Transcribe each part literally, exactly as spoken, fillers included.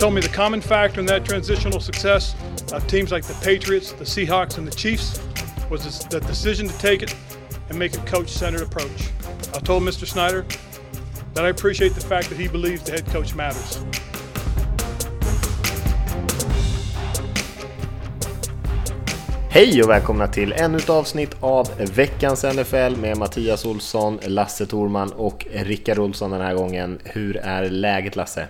told me the common factor in that transitional success of teams like the Patriots, the Seahawks, and the Chiefs was the decision to take it and make a coach-centered approach. I told Mister Snyder that I appreciate the fact that he believes the head coach matters. Hej och välkomna till ännu ett avsnitt av veckans N F L med Mattias Olsson, Lasse Torman och Rickard Olsson den här gången. Hur är läget, Lasse?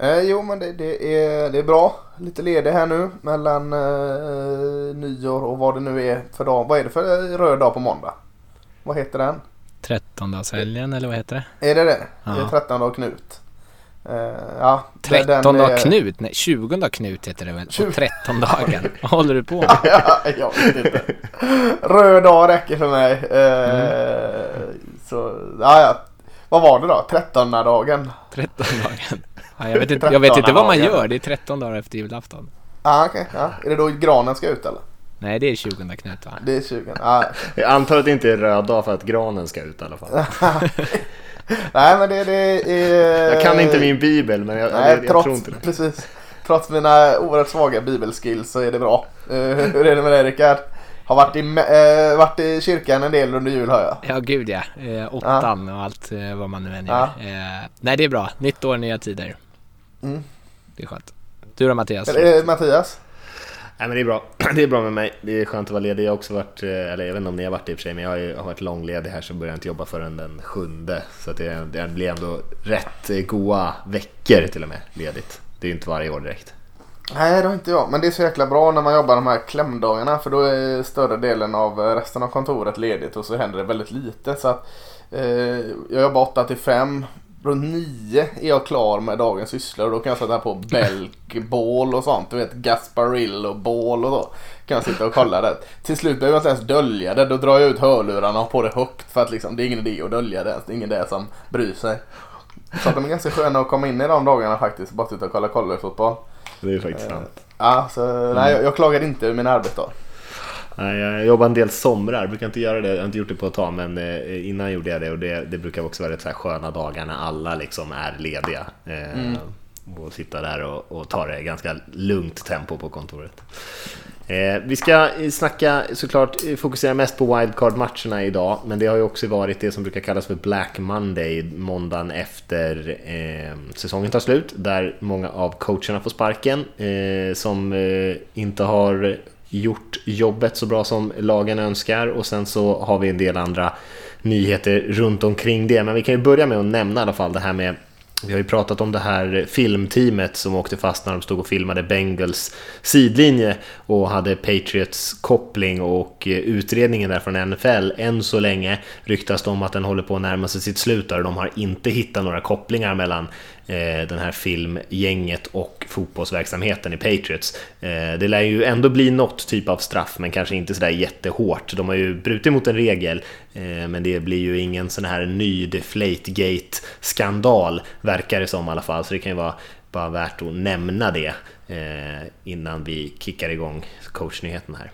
Eh, jo men det, det, är, det är bra. Lite ledig här nu mellan eh, nyår och vad det nu är för dag. Vad är det för röd dag på måndag? Vad heter den? trettondagshelgen eller vad heter det? Är det det? Ja. Det är trettondag Knut. Uh, ja, trettondag är... Knut, nej, tjugondag Knut heter det väl, tjugo... tretton dagen. Vad håller du på med? ja, jag vet inte. Röd dag räcker för mig. uh, mm. Så, ja, ja. Vad var det då? trettondagen trettondagen ja, Jag vet inte, jag vet inte vad man gör, det är tretton dagar efter julafton. ah, okay, ja. Är det då granen ska ut eller? Nej, det är tjugonde Knut, va? Det är tjugonde. ah. Jag antar att det inte är röd dag för att granen ska ut i alla fall. Nej, men det, det är... Jag kan inte min bibel, men jag, nej, jag, jag trots, tror inte det. Precis. Trots mina oerhört svaga bibelskills så är det bra. Uh, hur är det med dig, Rickard? Har varit i, uh, varit i kyrkan en del under jul, hör jag. Ja, gud ja. Uh, åttan uh. och allt uh, vad man nu än gör. Uh. Uh, nej, det är bra. Nytt år, nya tider. Mm. Det är skönt. Du då, Mattias? Uh, Mattias? Nej, men det är bra. Det är bra med mig. Det är skönt att vara ledig. Jag har också varit, eller jag vet inte om ni har varit i och för sig, men jag har, ju, har varit långledig här, så började jag inte jobba förrän den sjunde. Så att det, det blir ändå rätt goa veckor till och med ledigt. Det är ju inte varje år direkt. Nej, det har inte jag. Men det är så jäkla bra när man jobbar de här klämdagarna, för då är större delen av resten av kontoret ledigt och så händer det väldigt lite. Så att eh, jag jobbar åtta till fem. Runt nio är jag klar med dagens sysslor, och då kan jag sätta på bälkbål och sånt, du vet, Gasparillo-bål och då kan jag sitta och kolla det. Till slut behöver jag inte ens dölja det, då drar jag ut hörlurarna och på det högt, för att liksom, det är ingen idé att dölja det, det är ingen där som bryr sig. Så att de är ganska sköna att komma in i de dagarna faktiskt, bara sitta och kolla kolla i fotboll. Det är faktiskt sant. Ja, så nej, jag, jag klagar inte över min arbete. Nej, jag jobbar en del somrar, brukar inte göra det, jag har inte gjort det på ett tag, men innan gjorde jag det, och det, det brukar också vara rätt så här sköna dagar när alla liksom är lediga eh, mm. och sitta där och, och ta det ganska lugnt tempo på kontoret. Eh, vi ska snacka, såklart fokusera mest på wildcard-matcherna idag, men det har ju också varit det som brukar kallas för Black Monday, måndagen efter eh, säsongen tar slut, där många av coacherna får sparken eh, som eh, inte har gjort jobbet så bra som lagen önskar, och sen så har vi en del andra nyheter runt omkring det. Men vi kan ju börja med att nämna i alla fall det här med, vi har ju pratat om det här filmteamet som åkte fast när de stod och filmade Bengals sidlinje och hade Patriots koppling, och utredningen där från N F L än så länge ryktas om att den håller på att närma sig sitt slut, och de har inte hittat några kopplingar mellan den här filmgänget och fotbollsverksamheten i Patriots. Det lär ju ändå bli något typ av straff, men kanske inte sådär jättehårt. De har ju brutit mot en regel, men det blir ju ingen sån här ny Deflategate-skandal, verkar det som i alla fall. Så det kan ju vara bara värt att nämna det innan vi kickar igång coachnyheten här.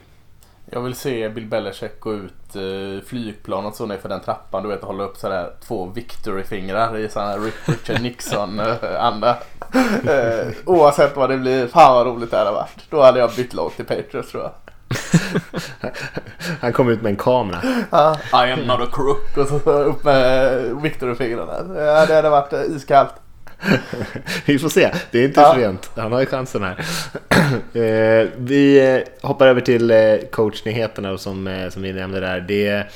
Jag vill se Bill Belichick gå ut eh, flygplan och så ner för den trappan, du vet, och hålla upp sådär två victory-fingrar i sådana här Richard Nixon-anda. eh, eh, oavsett vad det blir, fan vad roligt det här har varit. Då hade jag bytt lag till Patriots, tror jag. Han kom ut med en kamera. ah, I am not a crook, och så upp med victory-fingrarna. Ja, det hade varit iskallt. Vi får se, det är inte ja. Förrent. Han har ju chansen här. eh, Vi hoppar över till coachnyheterna som, som vi nämnde där. Det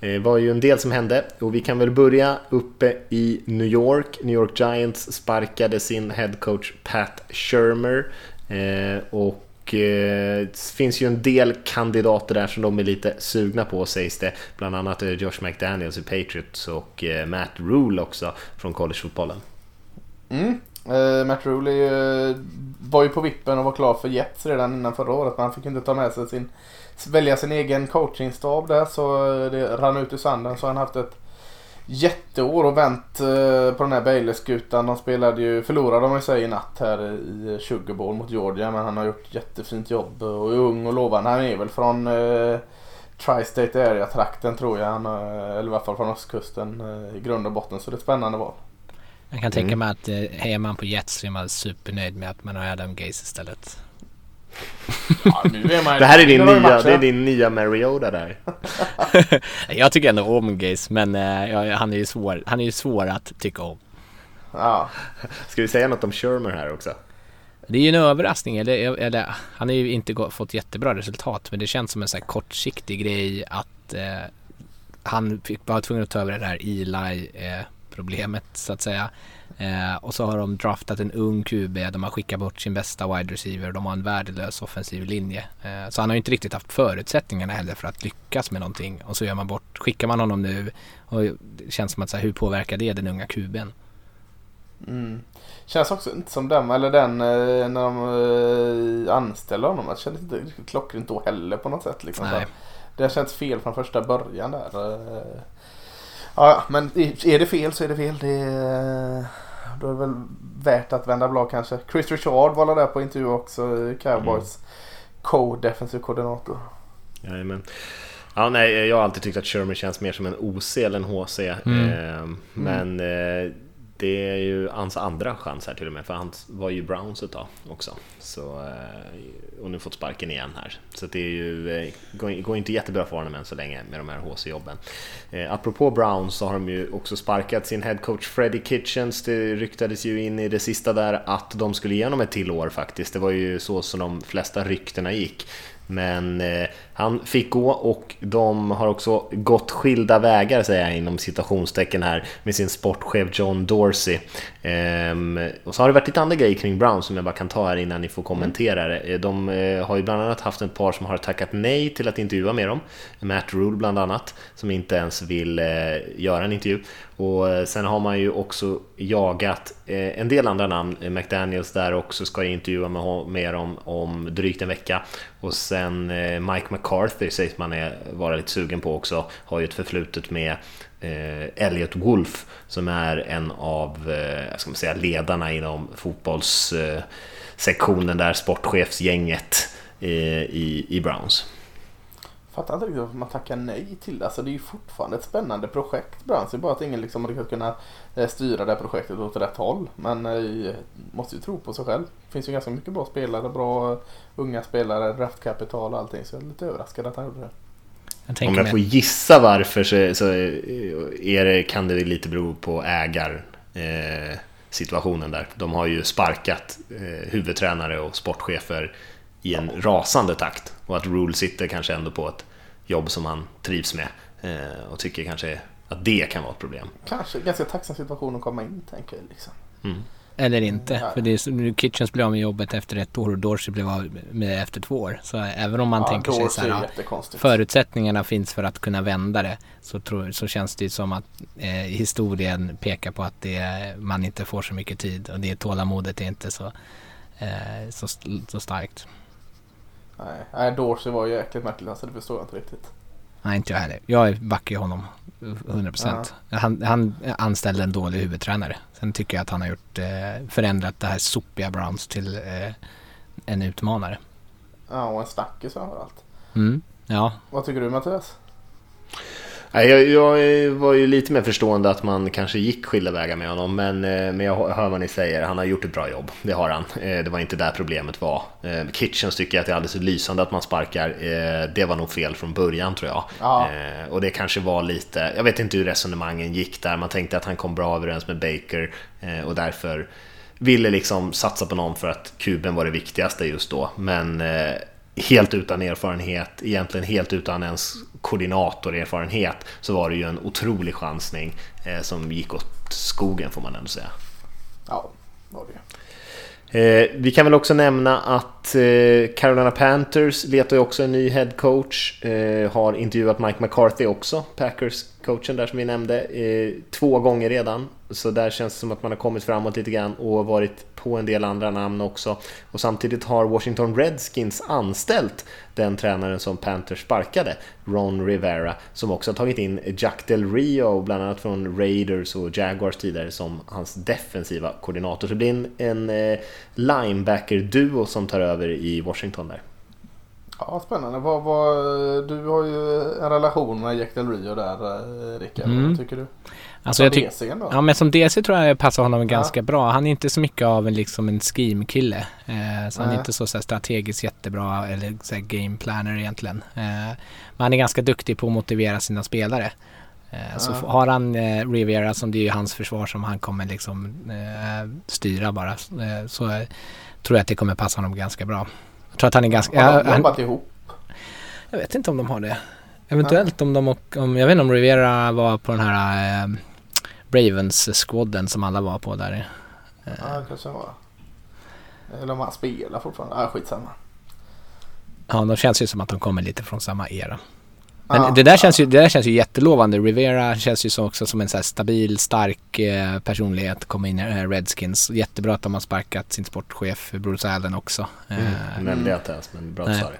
eh, var ju en del som hände, och vi kan väl börja uppe i New York. New York Giants sparkade sin headcoach Pat Shurmur, eh, och det finns ju en del kandidater där som de är lite sugna på, sägs det. Bland annat Josh McDaniels i Patriots och Matt Rhule också från collegefotbollen. Mm. Uh, Matt Rhule ju, var ju på vippen och var klar för Jets redan innan förra året, men han fick inte ta med sig sin, välja sin egen coachingstab där, så det rann ut i sanden. Så han har haft ett jätteår och vänt uh, på den här Baylor-skutan. De spelade ju, förlorade de sig i natt här i Sugar Bowl mot Georgia, men han har gjort jättefint jobb och är ung och lovande. Han är väl från uh, Tri-State Area-trakten, tror jag han, uh, eller i alla fall från östkusten uh, i grund och botten, så det är ett spännande val. Jag kan tänka mm. mig att hejar man på Jets så är man supernöjd med att man har Adam Gase istället. Ja, det här är din nya, det är din nya Mariota där. Jag tycker ändå om Gase, men ja, han är ju svår, han är ju svår att tycka om. Ja. Ska vi säga något om Shurmur här också? Det är ju en överraskning, eller, eller han har ju inte gå, fått jättebra resultat, men det känns som en så här kortsiktig grej att eh, han fick, var tvungen att ta över det här Eli-problemet eh, så att säga. Eh, och så har de draftat en ung Q B, de har skickat bort sin bästa wide receiver, de har en värdelös offensiv linje. Eh, så han har ju inte riktigt haft förutsättningarna heller för att lyckas med någonting. Och så gör man bort, skickar man honom nu, och det känns som att så här, hur påverkar det den unga Q B:n? Mm. Känns också inte som dem, eller den när de anställer honom, att känns inte klockrent då heller på något sätt liksom. Det har känts fel från första början där. Ja, men är det fel så är det fel. Det är, då är det väl värt att vända blad kanske. Chris Richard var där på intervju också, Cowboys mm. co-defensiv koordinator. Jajamän. Ja, nej, jag har alltid tyckt att Sherman känns mer som en O C eller en H C. Mm. Eh, men mm. det är ju hans andra chans här till och med, för han var ju Browns ett tag också. Så, och nu fått sparken igen här. Så det är ju, går inte jättebra för honom än så länge med de här H C-jobben. Apropå Browns så har de ju också sparkat sin headcoach Freddie Kitchens. Det ryktades ju in i det sista där att de skulle igenom ett till år faktiskt. Det var ju så som de flesta ryktena gick. Men eh, han fick gå, och de har också gått skilda vägar, säger jag inom citationstecken här, med sin sportchef John Dorsey. Ehm, och så har det varit lite andra grejer kring Brown som jag bara kan ta här innan ni får kommentera det. De eh, har ju bland annat haft ett par som har tackat nej till att intervjua med dem. Matt Rhule bland annat, som inte ens vill eh, göra en intervju. Och sen har man ju också jagat en del andra namn. McDaniels där också, ska intervjua med dem om drygt en vecka. Och sen Mike McCarthy sägs man är, vara lite sugen på också. Har ju ett förflutet med Elliot Wolf, som är en av, jag ska säga, ledarna inom fotbollssektionen där, sportchefsgänget i, i Browns. Fattar inte riktigt varför man tackar nej till. Alltså det är ju fortfarande ett spännande projekt. Brans är bara att ingen liksom hade kunnat styra det här projektet åt rätt håll. Men eh, måste ju tro på sig själv. Det finns ju ganska mycket bra spelare, bra unga spelare, draftkapital och allting. Så jag är lite överraskad att han gjorde det. Jag Om jag med. får gissa varför så, så är det, kan det lite bero på ägar eh, situationen där. De har ju sparkat eh, huvudtränare och sportchefer i en rasande takt, och att Rhule sitter kanske ändå på ett jobb som han trivs med och tycker kanske att det kan vara ett problem. Kanske ganska tacksam situation att komma in, tänker jag liksom. Mm. Eller inte, mm. för det är, Kitchens blev av med jobbet efter ett år och Dorsey blev av med efter två år. Så även om man ja, tänker sig så här, förutsättningarna finns för att kunna vända det, så, tror, så känns det som att eh, historien pekar på att det, man inte får så mycket tid, och det tålamodet är inte så, eh, så, så starkt. Nej, Dorsey var ju jäkligt märklig, så det förstår jag inte riktigt. Nej, inte jag heller. Jag backar ju honom hundra procent. Ja. Han, han anställde en dålig huvudtränare. Sen tycker jag att han har gjort, eh, förändrat det här sopiga Browns till eh, en utmanare. Ja, och en snackis överallt. Mm, ja. Vad tycker du, Mattias? Jag, jag var ju lite mer förstående att man kanske gick skilda vägar med honom, men, men jag hör vad ni säger, han har gjort ett bra jobb, det har han. Det var inte där problemet var. Kitchens tycker jag att det är alldeles lysande att man sparkar. Det var nog fel från början, tror jag. Ja. Och det kanske var lite, jag vet inte hur resonemangen gick där. Man tänkte att han kom bra överens med Baker och därför ville liksom satsa på någon för att kuben var det viktigaste just då, men helt utan erfarenhet, egentligen helt utan ens koordinatorerfarenhet, så var det ju en otrolig chansning eh, som gick åt skogen, får man ändå säga. Ja, var det. Eh, vi kan väl också nämna att eh, Carolina Panthers letar ju också en ny head coach, eh, har intervjuat Mike McCarthy också, Packers-coachen där som vi nämnde, eh, två gånger redan. Så där känns det som att man har kommit framåt lite grann och varit på en del andra namn också. Och samtidigt har Washington Redskins anställt den tränaren som Panthers sparkade, Ron Rivera, som också har tagit in Jack Del Rio, bland annat från Raiders och Jaguars tidigare, som hans defensiva koordinator. Så det blir en, en linebacker-duo som tar över i Washington där. Ja, spännande. Vad, vad, du har ju en relation med Jack Del Rio där, Rickard. Mm. Vad tycker du? Alltså jag tyck- ja, men som D C tror jag passar honom ja. ganska bra. Han är inte så mycket av en, liksom en scheme-kille. Eh, så han är inte så, så här, strategiskt jättebra eller så här, game planner egentligen. Eh, men han är ganska duktig på att motivera sina spelare. Eh, så f- har han eh, Rivera, som det är ju hans försvar som han kommer liksom, eh, styra bara. Eh, så eh, tror jag att det kommer passa honom ganska bra. Jag tror att han är ganska... Har de jobbat han, ihop? Jag vet inte om de har det. Eventuellt om de... Och, om, jag vet inte om Rivera var på den här... Eh, Ravens-squadden som alla var på där. Ja, det kanske var. Eller om han spelar fortfarande. Ja, ah, skitsamma. Ja, de känns ju som att de kommer lite från samma era. Men ah, det, där ah. känns ju, det där känns ju jättelovande. Rivera känns ju så också som en så här stabil, stark eh, personlighet. Kommer in i Redskins. Jättebra att de har sparkat sin sportchef Bruce Allen också. Mm. Eh, men det är inte ens, men bra att säga.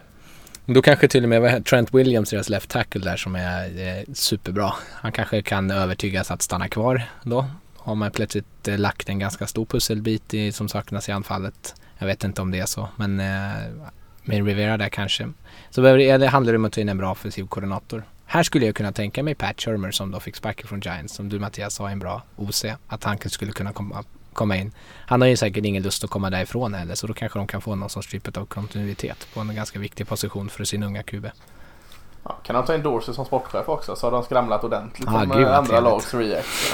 Då kanske till och med Trent Williams, deras left tackle där, som är eh, superbra. Han kanske kan övertygas att stanna kvar då. Har man plötsligt eh, lagt en ganska stor pusselbit i, som saknas i anfallet. Jag vet inte om det är så, men eh, med Rivera där kanske. Så det handlar det om att ta in en bra offensiv koordinator. Här skulle jag kunna tänka mig Pat Shurmur, som då fick sparken från Giants, som du Mattias sa, en bra O C. Att han skulle kunna komma, komma in. Han har ju säkert ingen lust att komma därifrån heller, så då kanske de kan få någon sorts typ av kontinuitet på en ganska viktig position för sin unga Q B. Ja, kan de ta in Dorsey som sportchef också, så har de skramlat ordentligt ah, som andra lags reacts.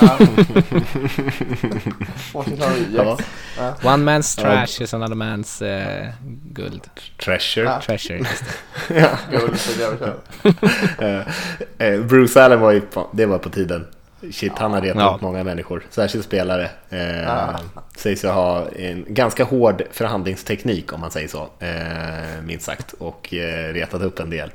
Ja. One man's trash is another man's uh, guld. Treasure. Ah. Treasure. Ja. Guld, så uh, uh, Bruce Allen var ju på, det var på tiden. Shit, han har retat ja. många människor. Särskilt spelare eh, ah. sägs ju ha en ganska hård förhandlingsteknik, om man säger så, eh, minst sagt, och eh, retat upp en del.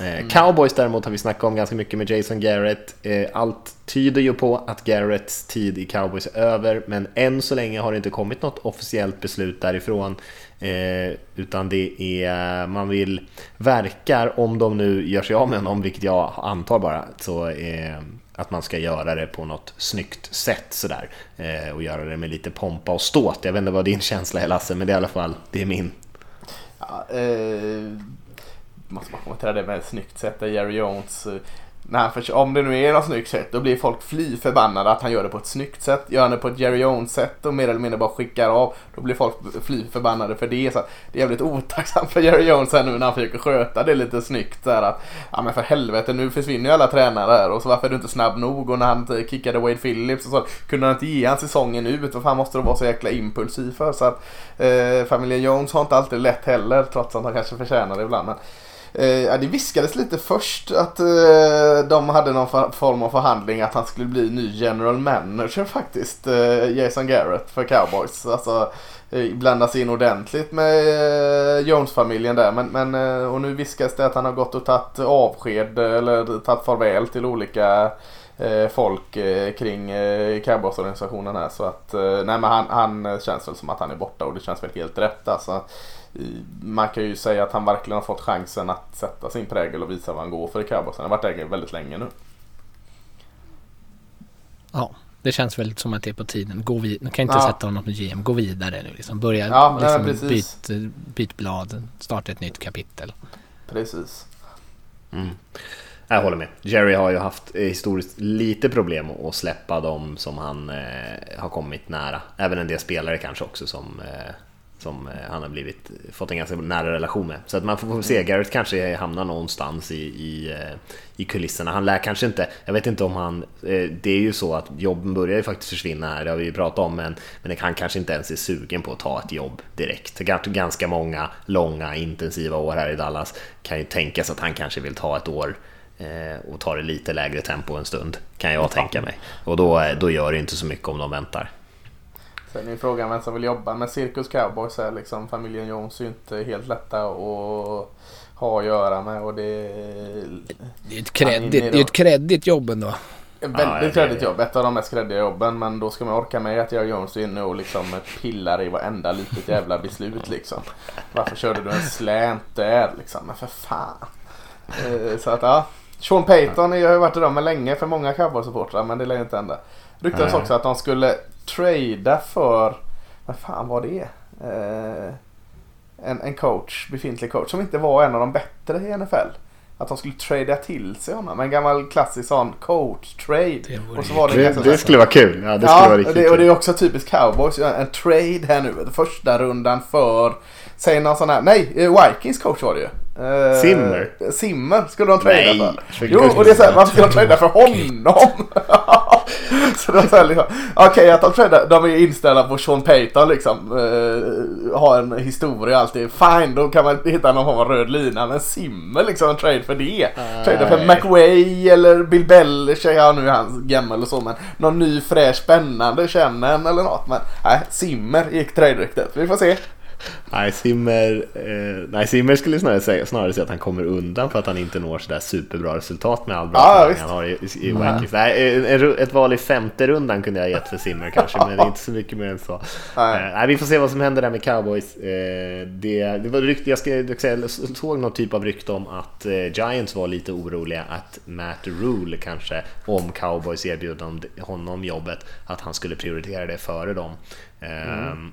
eh, mm. Cowboys däremot har vi snackat om ganska mycket med Jason Garrett. eh, Allt tyder ju på att Garretts tid i Cowboys är över, men än så länge har det inte kommit något officiellt beslut därifrån. Eh, utan det är, man vill, verkar, om de nu gör sig av med honom, vilket jag antar bara, så eh, att man ska göra det på något snyggt sätt sådär, eh, och göra det med lite pompa och ståt. Jag vet inte vad din känsla är, Lasse, men det är i alla fall, det är min. Ja, eh, måste man kommentera det med ett snyggt sätt där Jerry Jones. Nej, för om det nu är något snyggt sätt, då blir folk fly förbannade att han gör det på ett snyggt sätt. Gör han det på ett Jerry Jones-sätt och mer eller mindre bara skickar av, då blir folk fly förbannade för det. Så det är jävligt otacksamt för Jerry Jones här nu när han försöker sköta det lite snyggt. Så här att, ja men för helvete, nu försvinner ju alla tränare här, och så varför är du inte snabb nog? Och när han kickade Wade Phillips och så, kunde han inte ge han säsongen ut, och fan måste det vara så jäkla impulsiv för. Så att eh, familjen Jones har inte alltid lätt heller, trots att han kanske förtjänar det ibland. Men ja, det viskades lite först att eh, de hade någon form av förhandling att han skulle bli ny general manager faktiskt, eh, Jason Garrett för Cowboys. Alltså eh, blandas in ordentligt med eh, Jones-familjen där, men, men, eh, och nu viskas det att han har gått och tagit avsked eller tagit farväl till olika eh, folk eh, kring eh, Cowboys-organisationen här. Så att, eh, nej, men han, han känns väl som att han är borta, och det känns väl helt rätt alltså. Man kan ju säga att han verkligen har fått chansen att sätta sin prägel och visa vad han går för i Cowboys. Han har varit ägare väldigt länge nu. Ja, det känns väl som att det är på tiden. Gå vid- man kan inte ja. sätta honom på G M. Gå vidare nu. Liksom. Börja ja, liksom, nej, byt, byt blad. Starta ett nytt kapitel. Precis. Mm. Jag håller med. Jerry har ju haft historiskt lite problem att släppa dem som han eh, har kommit nära. Även en del spelare kanske också som... Eh, som han har blivit, fått en ganska nära relation med. Så att man får se, Garrett kanske hamnar någonstans i, i, i kulisserna. Han lär kanske inte, jag vet inte om han, det är ju så att jobben börjar ju faktiskt försvinna här, det har vi ju pratat om, men, men han kanske inte ens är sugen på att ta ett jobb direkt. Ganska många långa, intensiva år här i Dallas, kan ju tänkas att han kanske vill ta ett år och ta det lite lägre tempo en stund, kan jag tänka mig. Och då, då gör det inte så mycket om de väntar. Sen är frågan vem som vill jobba med Circus Cowboys här, liksom. Familjen Jones är ju inte helt lätta att ha att göra med, och det, det är ett kredit, det är ett kredit jobb ändå. Väldigt kredit jobb, ett av de mest kreddiga jobben, men då ska man orka med att jag Jones är inne och liksom pillar i varenda litet jävla beslut liksom. Varför körde du en slänt där liksom? Men för fan. Så att ja, Sean Payton har ju varit i dem länge för många Cowboys-supportrar, men det lär ju inte ända. Ryktades också att de skulle trada för, vad fan var det? Eh, en, en coach, befintlig coach som inte var en av de bättre i N F L, att de skulle tradea till sig honom. En gammal klassisk sån coach-trade. Det, och så var det, det, det skulle vara kul. Ja, det, ja, skulle vara riktigt det, och det är också typiskt Cowboys. En trade här nu, den första rundan för, säg någon sån här, nej, Vikings coach var det ju. Uh, Zimmer. Zimmer skulle de tradea för. för. Jo, och det är såhär, varför skulle de tradea för honom? Så det var såhär liksom, okej, okay, att de tradea, de är inställda på Sean Payton liksom, uh, har en historia alltid, fine, då kan man hitta någon form av röd lina, men Zimmer liksom, en trade för det. Tradea för McWay eller Bill Belichick, ja nu är han gammal och så, men någon ny fräsch, spännande kännen eller något, men nej, Zimmer gick trade-ryktet, vi får se. Nej, Zimmer, eh, nej, Zimmer skulle snarare säga, snarare säga att han kommer undan för att han inte når sådär superbra resultat med all bra ah, han har i, i, i Vikings. Nej, en, ett val i femte rundan kunde jag gett för Zimmer kanske, men det är inte så mycket mer än så. Nej. Eh, nej, vi får se vad som händer där med Cowboys. Eh, det, det var rykt, jag, ska, jag, ska, jag såg någon typ av rykte om att eh, Giants var lite oroliga att Matt Rhule kanske, om Cowboys erbjöd honom jobbet, att han skulle prioritera det före dem. Mm.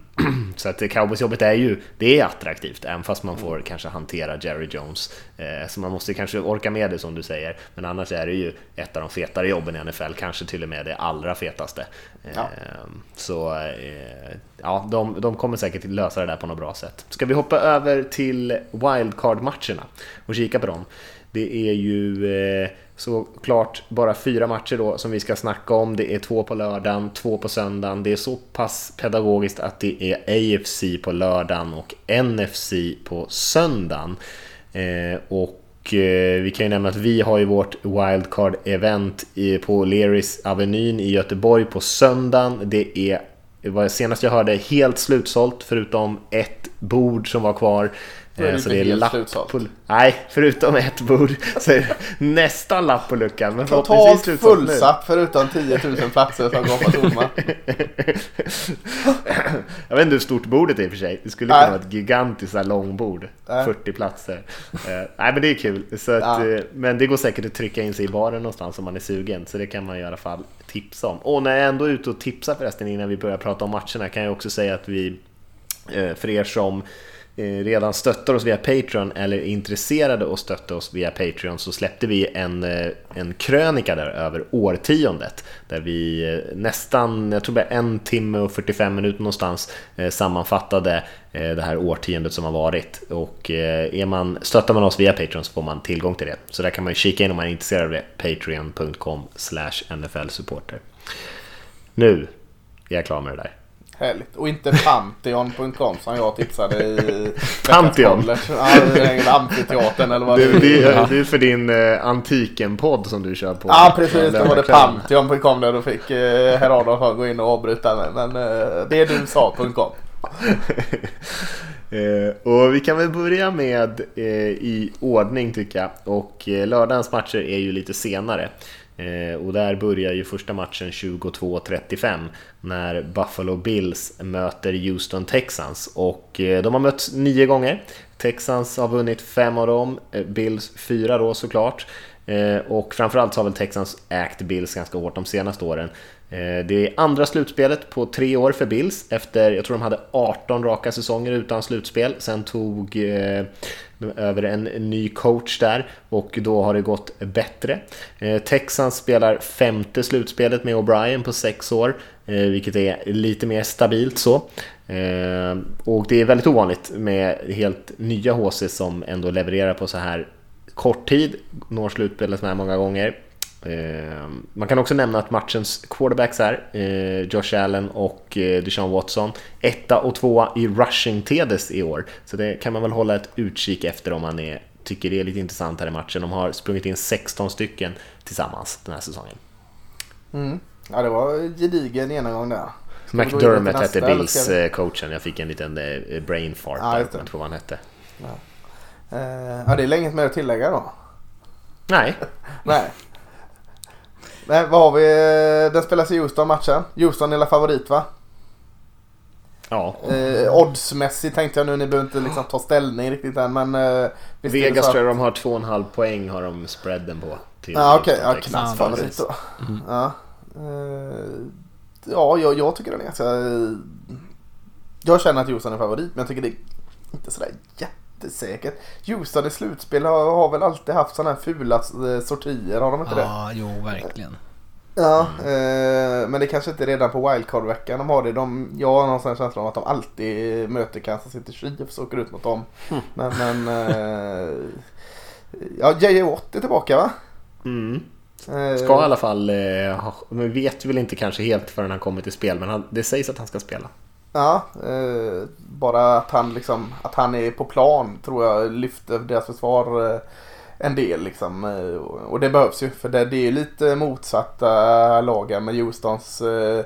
Så att Cowboys-jobbet är ju, det är attraktivt, även fast man får mm. kanske hantera Jerry Jones, så man måste kanske orka med det som du säger. Men annars är det ju ett av de fetare jobben i N F L, kanske till och med det allra fetaste. Ja. Så ja, de, de kommer säkert lösa det där på något bra sätt. Ska vi hoppa över till wildcard-matcherna och kika på dem? Det är ju såklart bara fyra matcher då som vi ska snacka om. Det är två på lördagen, två på söndagen. Det är så pass pedagogiskt att det är A F C på lördagen och N F C på söndagen. Eh, och vi kan ju nämna att vi har ju vårt wildcard-event på Leris Avenyn i Göteborg på söndagen. Det är, vad senast jag hörde, helt slutsålt förutom ett bord som var kvar. Det är så det är lapp på, nej, förutom ett bord så är det nästan lapp på luckan, men totalt fullsatt förutom tio tusen platser som går på tomma. Jag vet inte hur stort bordet är i för sig. Det skulle kunna vara ett gigantiskt långbord, fyrtio platser. Nej, men det är kul så att, men det går säkert att trycka in sig i baren någonstans om man är sugen, så det kan man i alla fall tipsa om. Och när jag ändå är ute och tipsar förresten, innan vi börjar prata om matcherna, kan jag också säga att vi, för er som redan stöttar oss via Patreon eller är intresserade och stöttar oss via Patreon, så släppte vi en, en krönika där över årtiondet, där vi nästan, jag tror det är en timme och fyrtiofem minuter någonstans, sammanfattade det här årtiondet som har varit. Och är man, stöttar man oss via Patreon så får man tillgång till det, så där kan man ju kika in om man är intresserad av det. Patreon punkt com slash N F L supporter. Nu är jag klar med det där. Härligt. Och inte Pantheon punkt com som jag tipsade i Pantheon. Amfiteatern eller vad det, det, det, är, det är för din eh, antiken-podd som du kör på. Ja, ah, precis, det var det Pantheon punkt com där du fick eh, herr Adolf gå in och avbryta mig. Men eh, det är du sa punkt com. eh, Och vi kan väl börja med eh, i ordning tycker jag. Och eh, lördagens matcher är ju lite senare. Och där börjar ju första matchen tjugotvå trettiofem när Buffalo Bills möter Houston Texans. Och de har mötts nio gånger. Texans har vunnit fem av dem, Bills fyra då såklart. Och framförallt har väl Texans ägt Bills ganska hårt de senaste åren. Det är andra slutspelet på tre år för Bills efter, jag tror de hade arton raka säsonger utan slutspel. Sen tog över en ny coach där och då har det gått bättre. Texans spelar femte slutspelet med O'Brien på sex år, vilket är lite mer stabilt så. Och det är väldigt ovanligt med helt nya H C som ändå levererar på så här kort tid, når slutspelet så här många gånger. Man kan också nämna att matchens quarterbacks är Josh Allen och Deshaun Watson, etta och tvåa i rushing T Ds i år. Så det kan man väl hålla ett utkik efter om man är, tycker det är lite intressant här i matchen. De har sprungit in sexton stycken tillsammans den här säsongen. Mm. Ja, det var gedigen ena gång där. McDermott hette Bills coachen. Jag fick en liten brain fart där, jag vet inte vad han hette. Ja, det är länge mer att tillägga då. Nej. Nej. Nej, vad har vi? Den spelas i Houston-matchen. Houston är alla favorit, va? Ja. Eh, oddsmässigt tänkte jag nu, ni behöver inte liksom ta ställning riktigt än, men eh, Vegas tror att de har två komma fem poäng har de spreaden på. Till ah, okay. Ja, okej, knappt favorit då. Mm. Ja, eh, ja jag, jag tycker den är ganska... Jag känner att Houston är favorit, men jag tycker det är inte sådär jättesäkert. Houston i slutspel har, har väl alltid haft sådana här fula sortier, har de inte ja, det? Ja, jo, verkligen. Ja, mm. eh, men det kanske inte redan på wildcard-veckan de har det. De, jag har någonstans känslan om att de alltid möter Kansas City Chiefs och åker ut mot dem. Mm. Men, men eh, ja, J J Watt är tillbaka, va? Mm. Ska i alla fall eh, ha, men vet väl inte kanske helt förrän han kommer till spel, men han, det sägs att han ska spela. Ja, eh, bara att han liksom att han är på plan tror jag lyfter deras försvar eh, en del liksom, eh, och det behövs ju för det, det är lite motsatta lagen med Houstons eh,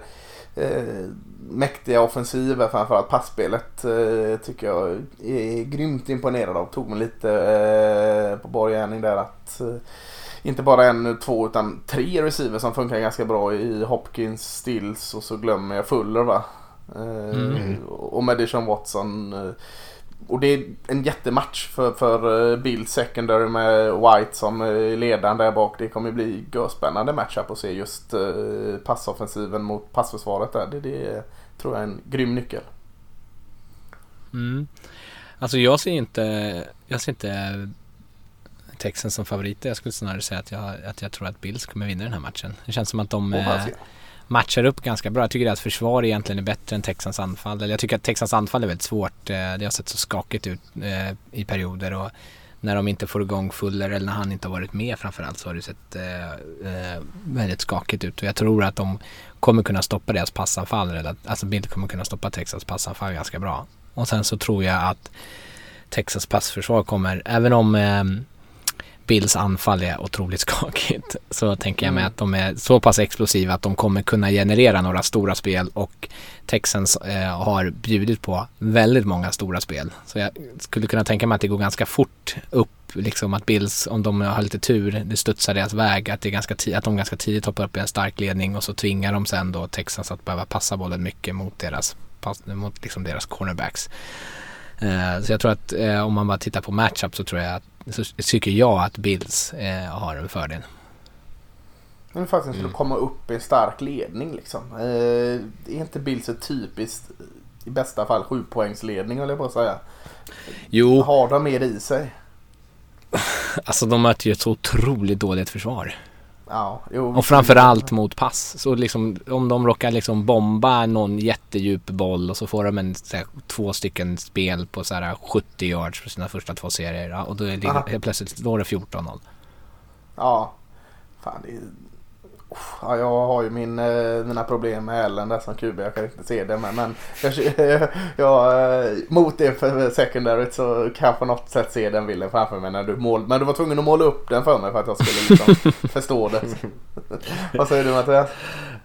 eh, mäktiga offensiva, framförallt passspelet eh, tycker jag är grymt imponerad av. Tog mig lite eh, på borgärning där att eh, inte bara en, två utan tre receiver som funkar ganska bra i Hopkins, Stills och så glömmer jag Fuller, va? Mm. Och Madison Watson. Och det är en jättematch för, för Bills secondary med White som är ledaren där bak. Det kommer bli spännande matchup att se just passoffensiven mot passförsvaret där. Det, det tror jag är en grym nyckel. Mm. Alltså jag ser inte jag ser inte Texans som favoriter. Jag skulle snarare säga att jag, att jag tror att Bills kommer vinna den här matchen. Det känns som att de eh, matchar upp ganska bra. Jag tycker att försvar egentligen är bättre än Texans anfall. Eller jag tycker att Texans anfall är väldigt svårt. Det har sett så skakigt ut eh, i perioder, och när de inte får igång Fuller eller när han inte har varit med framförallt, så har det sett eh, väldigt skakigt ut. Och jag tror att de kommer kunna stoppa deras passanfall. Eller att, alltså Bills kommer kunna stoppa Texans passanfall ganska bra. Och sen så tror jag att Texans passförsvar kommer, även om eh, Bills anfall är otroligt skakigt, så tänker jag mig att de är så pass explosiva att de kommer kunna generera några stora spel, och Texans eh, har bjudit på väldigt många stora spel, så jag skulle kunna tänka mig att det går ganska fort upp liksom, att Bills, om de har lite tur, det studsar deras väg, att, det är ganska t- att de ganska tidigt hoppar upp i en stark ledning, och så tvingar de sen då Texans att behöva passa bollen mycket mot deras, pass, mot liksom deras cornerbacks. Eh, så jag tror att eh, om man bara tittar på matchup så tror jag att så tycker jag att Bills eh, har en fördel. Men det faktiskt skulle mm. komma upp i en stark ledning liksom. Eh, är inte Bills ett typiskt i bästa fall sju poängsledning eller vad säga? Jo. Har de mer i sig? Alltså de möter ju ett så otroligt dåligt försvar. Ja, jo, och framförallt mot pass. Så liksom, om de råkar liksom bomba någon jättedjup boll och så får de en, så här, två stycken spel på så här, sjuttio yards på sina första två serier, och då är det, helt plötsligt då är det fjorton noll. Ja, fan det är... Uff, ja, jag har ju min, mina problem med Ellen där som Q B, jag kan inte se det, men, men jag, jag, mot det för secondary så kan jag på något sätt se den bilden framför mig när du mål, men du var tvungen att måla upp den för mig för att jag skulle liksom förstå det. Vad säger du, Mattias?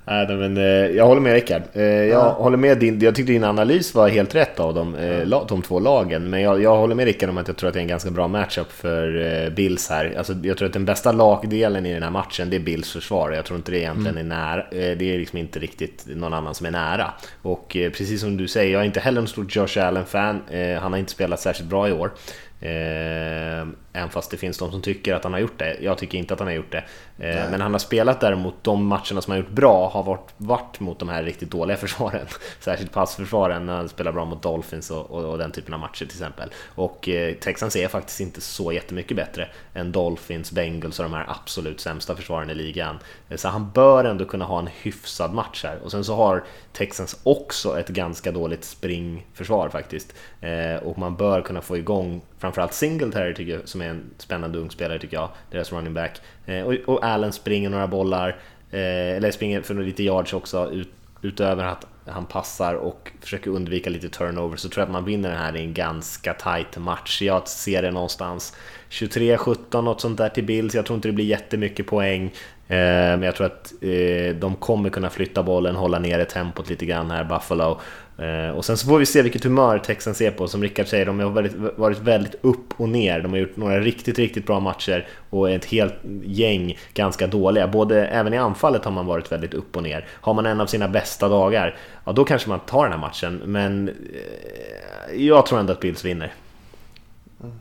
Nej, men jag håller med Rickard. Jag ja. håller med din, jag tyckte din analys var helt rätt av de, de två lagen, men jag, jag håller med Rickard om att jag tror att det är en ganska bra matchup för Bills här. Alltså, jag tror att den bästa lagdelen i den här matchen, det är Bills försvar. Jag tror inte det egentligen är nära. Det är liksom inte riktigt någon annan som är nära. Och precis som du säger, jag är inte heller en stor Josh Allen-fan. Han har inte spelat särskilt bra i år. Även fast det finns de som tycker att han har gjort det. Jag tycker inte att han har gjort det. Nej. Men han har spelat däremot, de matcherna som han har gjort bra har varit, varit mot de här riktigt dåliga försvaren. Särskilt passförsvaren när han spelar bra mot Dolphins och, och, och den typen av matcher till exempel. Och eh, Texans är faktiskt inte så jättemycket bättre än Dolphins, Bengals och de här absolut sämsta försvaren i ligan. Så han bör ändå kunna ha en hyfsad match här. Och sen så har Texans också ett ganska dåligt springförsvar faktiskt. eh, Och man bör kunna få igång framförallt Singletary tycker jag, som är en spännande ung spelare tycker jag, deras running back. Eh, och, och Allen springer några bollar, eh, eller springer för lite yards också, ut, utöver att han passar och försöker undvika lite turnover, så tror jag att man vinner den här i en ganska tight match. Jag ser det någonstans tjugotre sjutton, något sånt där till Bills. Jag tror inte det blir jättemycket poäng, eh, men jag tror att eh, de kommer kunna flytta bollen, hålla nere tempot lite grann här, Buffalo. Och sen så får vi se vilket humör Texans är på. Som Rickard säger, de har varit, varit väldigt upp och ner. De har gjort några riktigt, riktigt bra matcher och ett helt gäng ganska dåliga. Både, även i anfallet har man varit väldigt upp och ner. Har man en av sina bästa dagar, ja då kanske man tar den här matchen. Men eh, jag tror ändå att Bills vinner.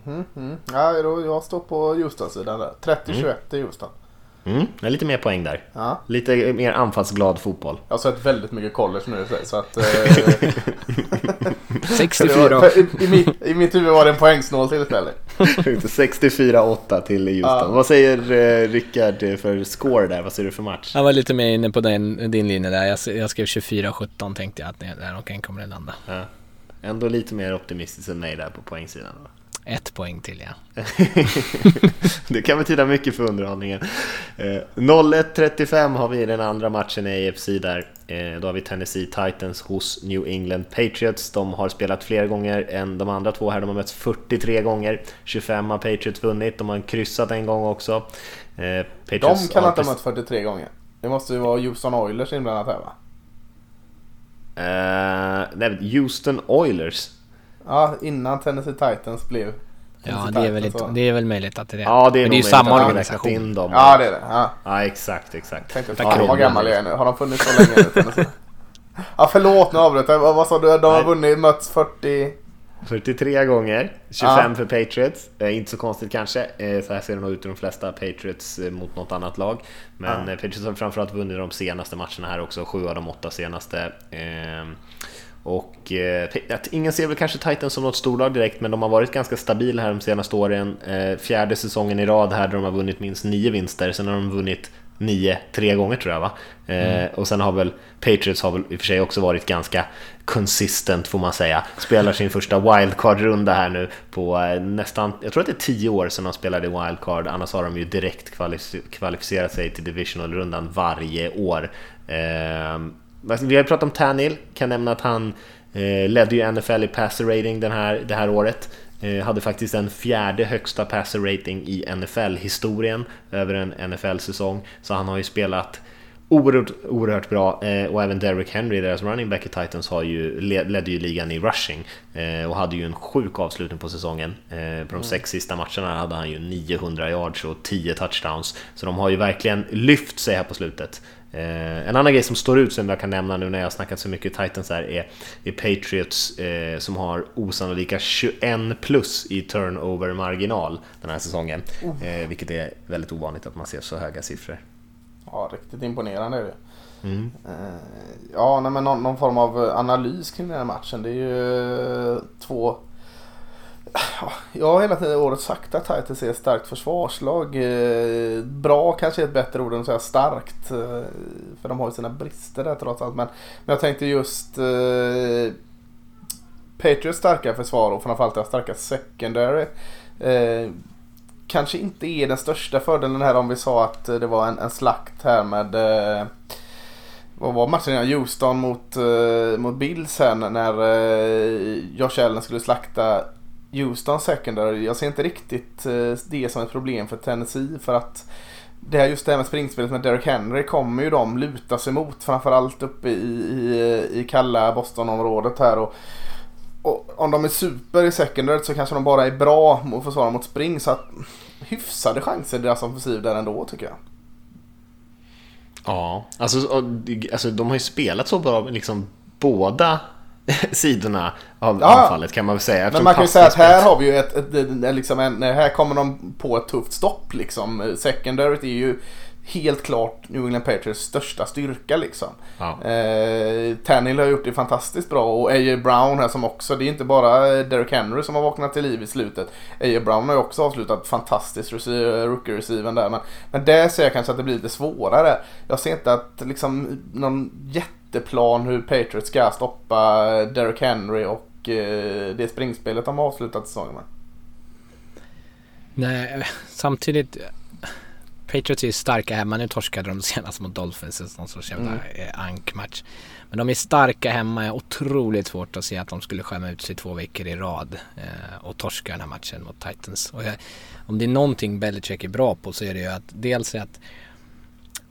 Mm-hmm. Ja, jag står på Houston-sidan där. trettio tjugoett i Houston. Mm, det är lite mer poäng där. Ja. Lite mer anfallsglad fotboll. Jag har sett väldigt mycket college nu så att eh... sextiofyra I, i, mitt, I mitt huvud var det en poängsnål till istället. sextiofyra åtta till Houston. Ja. Vad säger eh, Rickard för score där? Vad ser du för match? Jag var lite mer inne på den, din linje där. Jag, jag skrev tjugofyra sjutton tänkte jag att där någon kommer att landa. Ja. Ändå lite mer optimistisk än mig där på poängsidan då. Ett poäng till, ja. Det kan betyda mycket för underhållningen. noll ett trettiofem har vi den andra matchen i A F C där. Då har vi Tennessee Titans hos New England Patriots. De har spelat fler gånger än de andra två här. De har mötts fyrtiotre gånger. tjugofem har Patriots vunnit. De har kryssat en gång också. Patriots de kan inte ha mötts fyrtiotre gånger. Det måste ju vara Houston Oilers inblandat här, va? Uh, nej, Houston Oilers. Ja, innan Tennessee Titans blev Tennessee Ja, det är, väl lite, det är väl möjligt att det är det. Ja, det är, men det är ju samma organisation. Dem. Ja, det är det. Ja, ja exakt, exakt. Tänkte, ja, de var gammal igen nu. Har de funnits så länge nu? Ja, förlåt, nu avbröt jag. Vad sa du? De har vunnit, möts fyrtio... fyrtiotre gånger. tjugofem ja. För Patriots. Eh, inte så konstigt kanske. Eh, så här ser det nog ut i de flesta Patriots eh, mot något annat lag. Men ja. eh, Patriots har framförallt vunnit de senaste matcherna här också. Sju av de åtta senaste. Eh, Och eh, ingen ser väl kanske Titans som något storlag direkt, men de har varit ganska stabila här de senaste åren. eh, Fjärde säsongen i rad här där de har vunnit minst nio vinster. Sen har de vunnit nio tre gånger tror jag, va? Eh, mm. Och sen har väl Patriots har väl i och för sig också varit ganska consistent får man säga. Spelar sin första wildcard-runda här nu på eh, nästan, jag tror att det är tio år sedan de spelade wildcard. Annars har de ju direkt kvalif- kvalificerat sig till divisional-rundan varje år. eh, Vi har pratat om Tannehill. Kan nämna att han eh, ledde ju N F L i passer rating den här, det här året. eh, Hade faktiskt den fjärde högsta passer rating i N F L-historien över en N F L-säsong. Så han har ju spelat oerhört, oerhört bra. eh, Och även Derrick Henry, deras running back i Titans, har ju, led, ledde ju ligan i rushing. eh, Och hade ju en sjuk avslutning på säsongen. eh, På de sex sista matcherna hade han ju niohundra yards och tio touchdowns. Så de har ju verkligen lyft sig här på slutet. Eh, en annan grej som står ut som jag kan nämna nu när jag har snackat så mycket Titans här är, är Patriots eh, som har osannolika tjugoett plus i turnover-marginal den här säsongen. eh, Vilket är väldigt ovanligt att man ser så höga siffror. Ja, riktigt imponerande är det. Mm. eh, Ja, nej, men någon, någon form av analys kring den här matchen. Det är ju två... Jag har hela tiden året sagt att Titans är ett starkt försvarslag. Bra kanske är ett bättre ord än att säga starkt, för de har ju sina brister där trots allt. Men, men jag tänkte just eh, Patriots starka försvar och framförallt deras starka secondary eh, kanske inte är den största fördelen här. Om vi sa att det var en, en slakt här med eh, vad var matchen innan Houston mot, eh, mot Bills här, när eh, Josh Allen skulle slakta Houston secondary. Jag ser inte riktigt det som ett problem för Tennessee, för att det här, just det här med springspelet med Derrick Henry kommer ju de luta sig mot, framförallt uppe i, i, i kalla Boston-området här, och, och om de är super i secondary så kanske de bara är bra att försvara mot spring, så att hyfsade chanser deras offensiv där ändå tycker jag. Ja, alltså, alltså de har ju spelat så bra liksom båda sidorna av ja, anfallet kan man väl säga. Men man kan ju säga att här har vi ju ett, ett, ett, ett liksom en, här kommer de på ett tufft stopp liksom. Secondary är ju helt klart New England Patriots största styrka liksom. Ja. eh, Tannehill har gjort det fantastiskt bra, och A J. Brown här som också, det är inte bara Derrick Henry som har vaknat till liv i slutet. A J. Brown har ju också avslutat fantastiskt rookie-receiven där, men, men där ser jag kanske att det blir lite svårare. Jag ser inte att liksom någon jätte plan hur Patriots ska stoppa Derrick Henry och eh, det springspelet de har avslutat säsongen med. Nej, samtidigt Patriots är starka hemma. Nu torskade de senast mot Dolphins, någon sorts jävla mm. ankmatch. Men de är starka hemma. Är otroligt svårt att se att de skulle skämma ut sig två veckor i rad eh, och torska den här matchen mot Titans. Och jag, om det är någonting Belichick är bra på så är det ju att dels att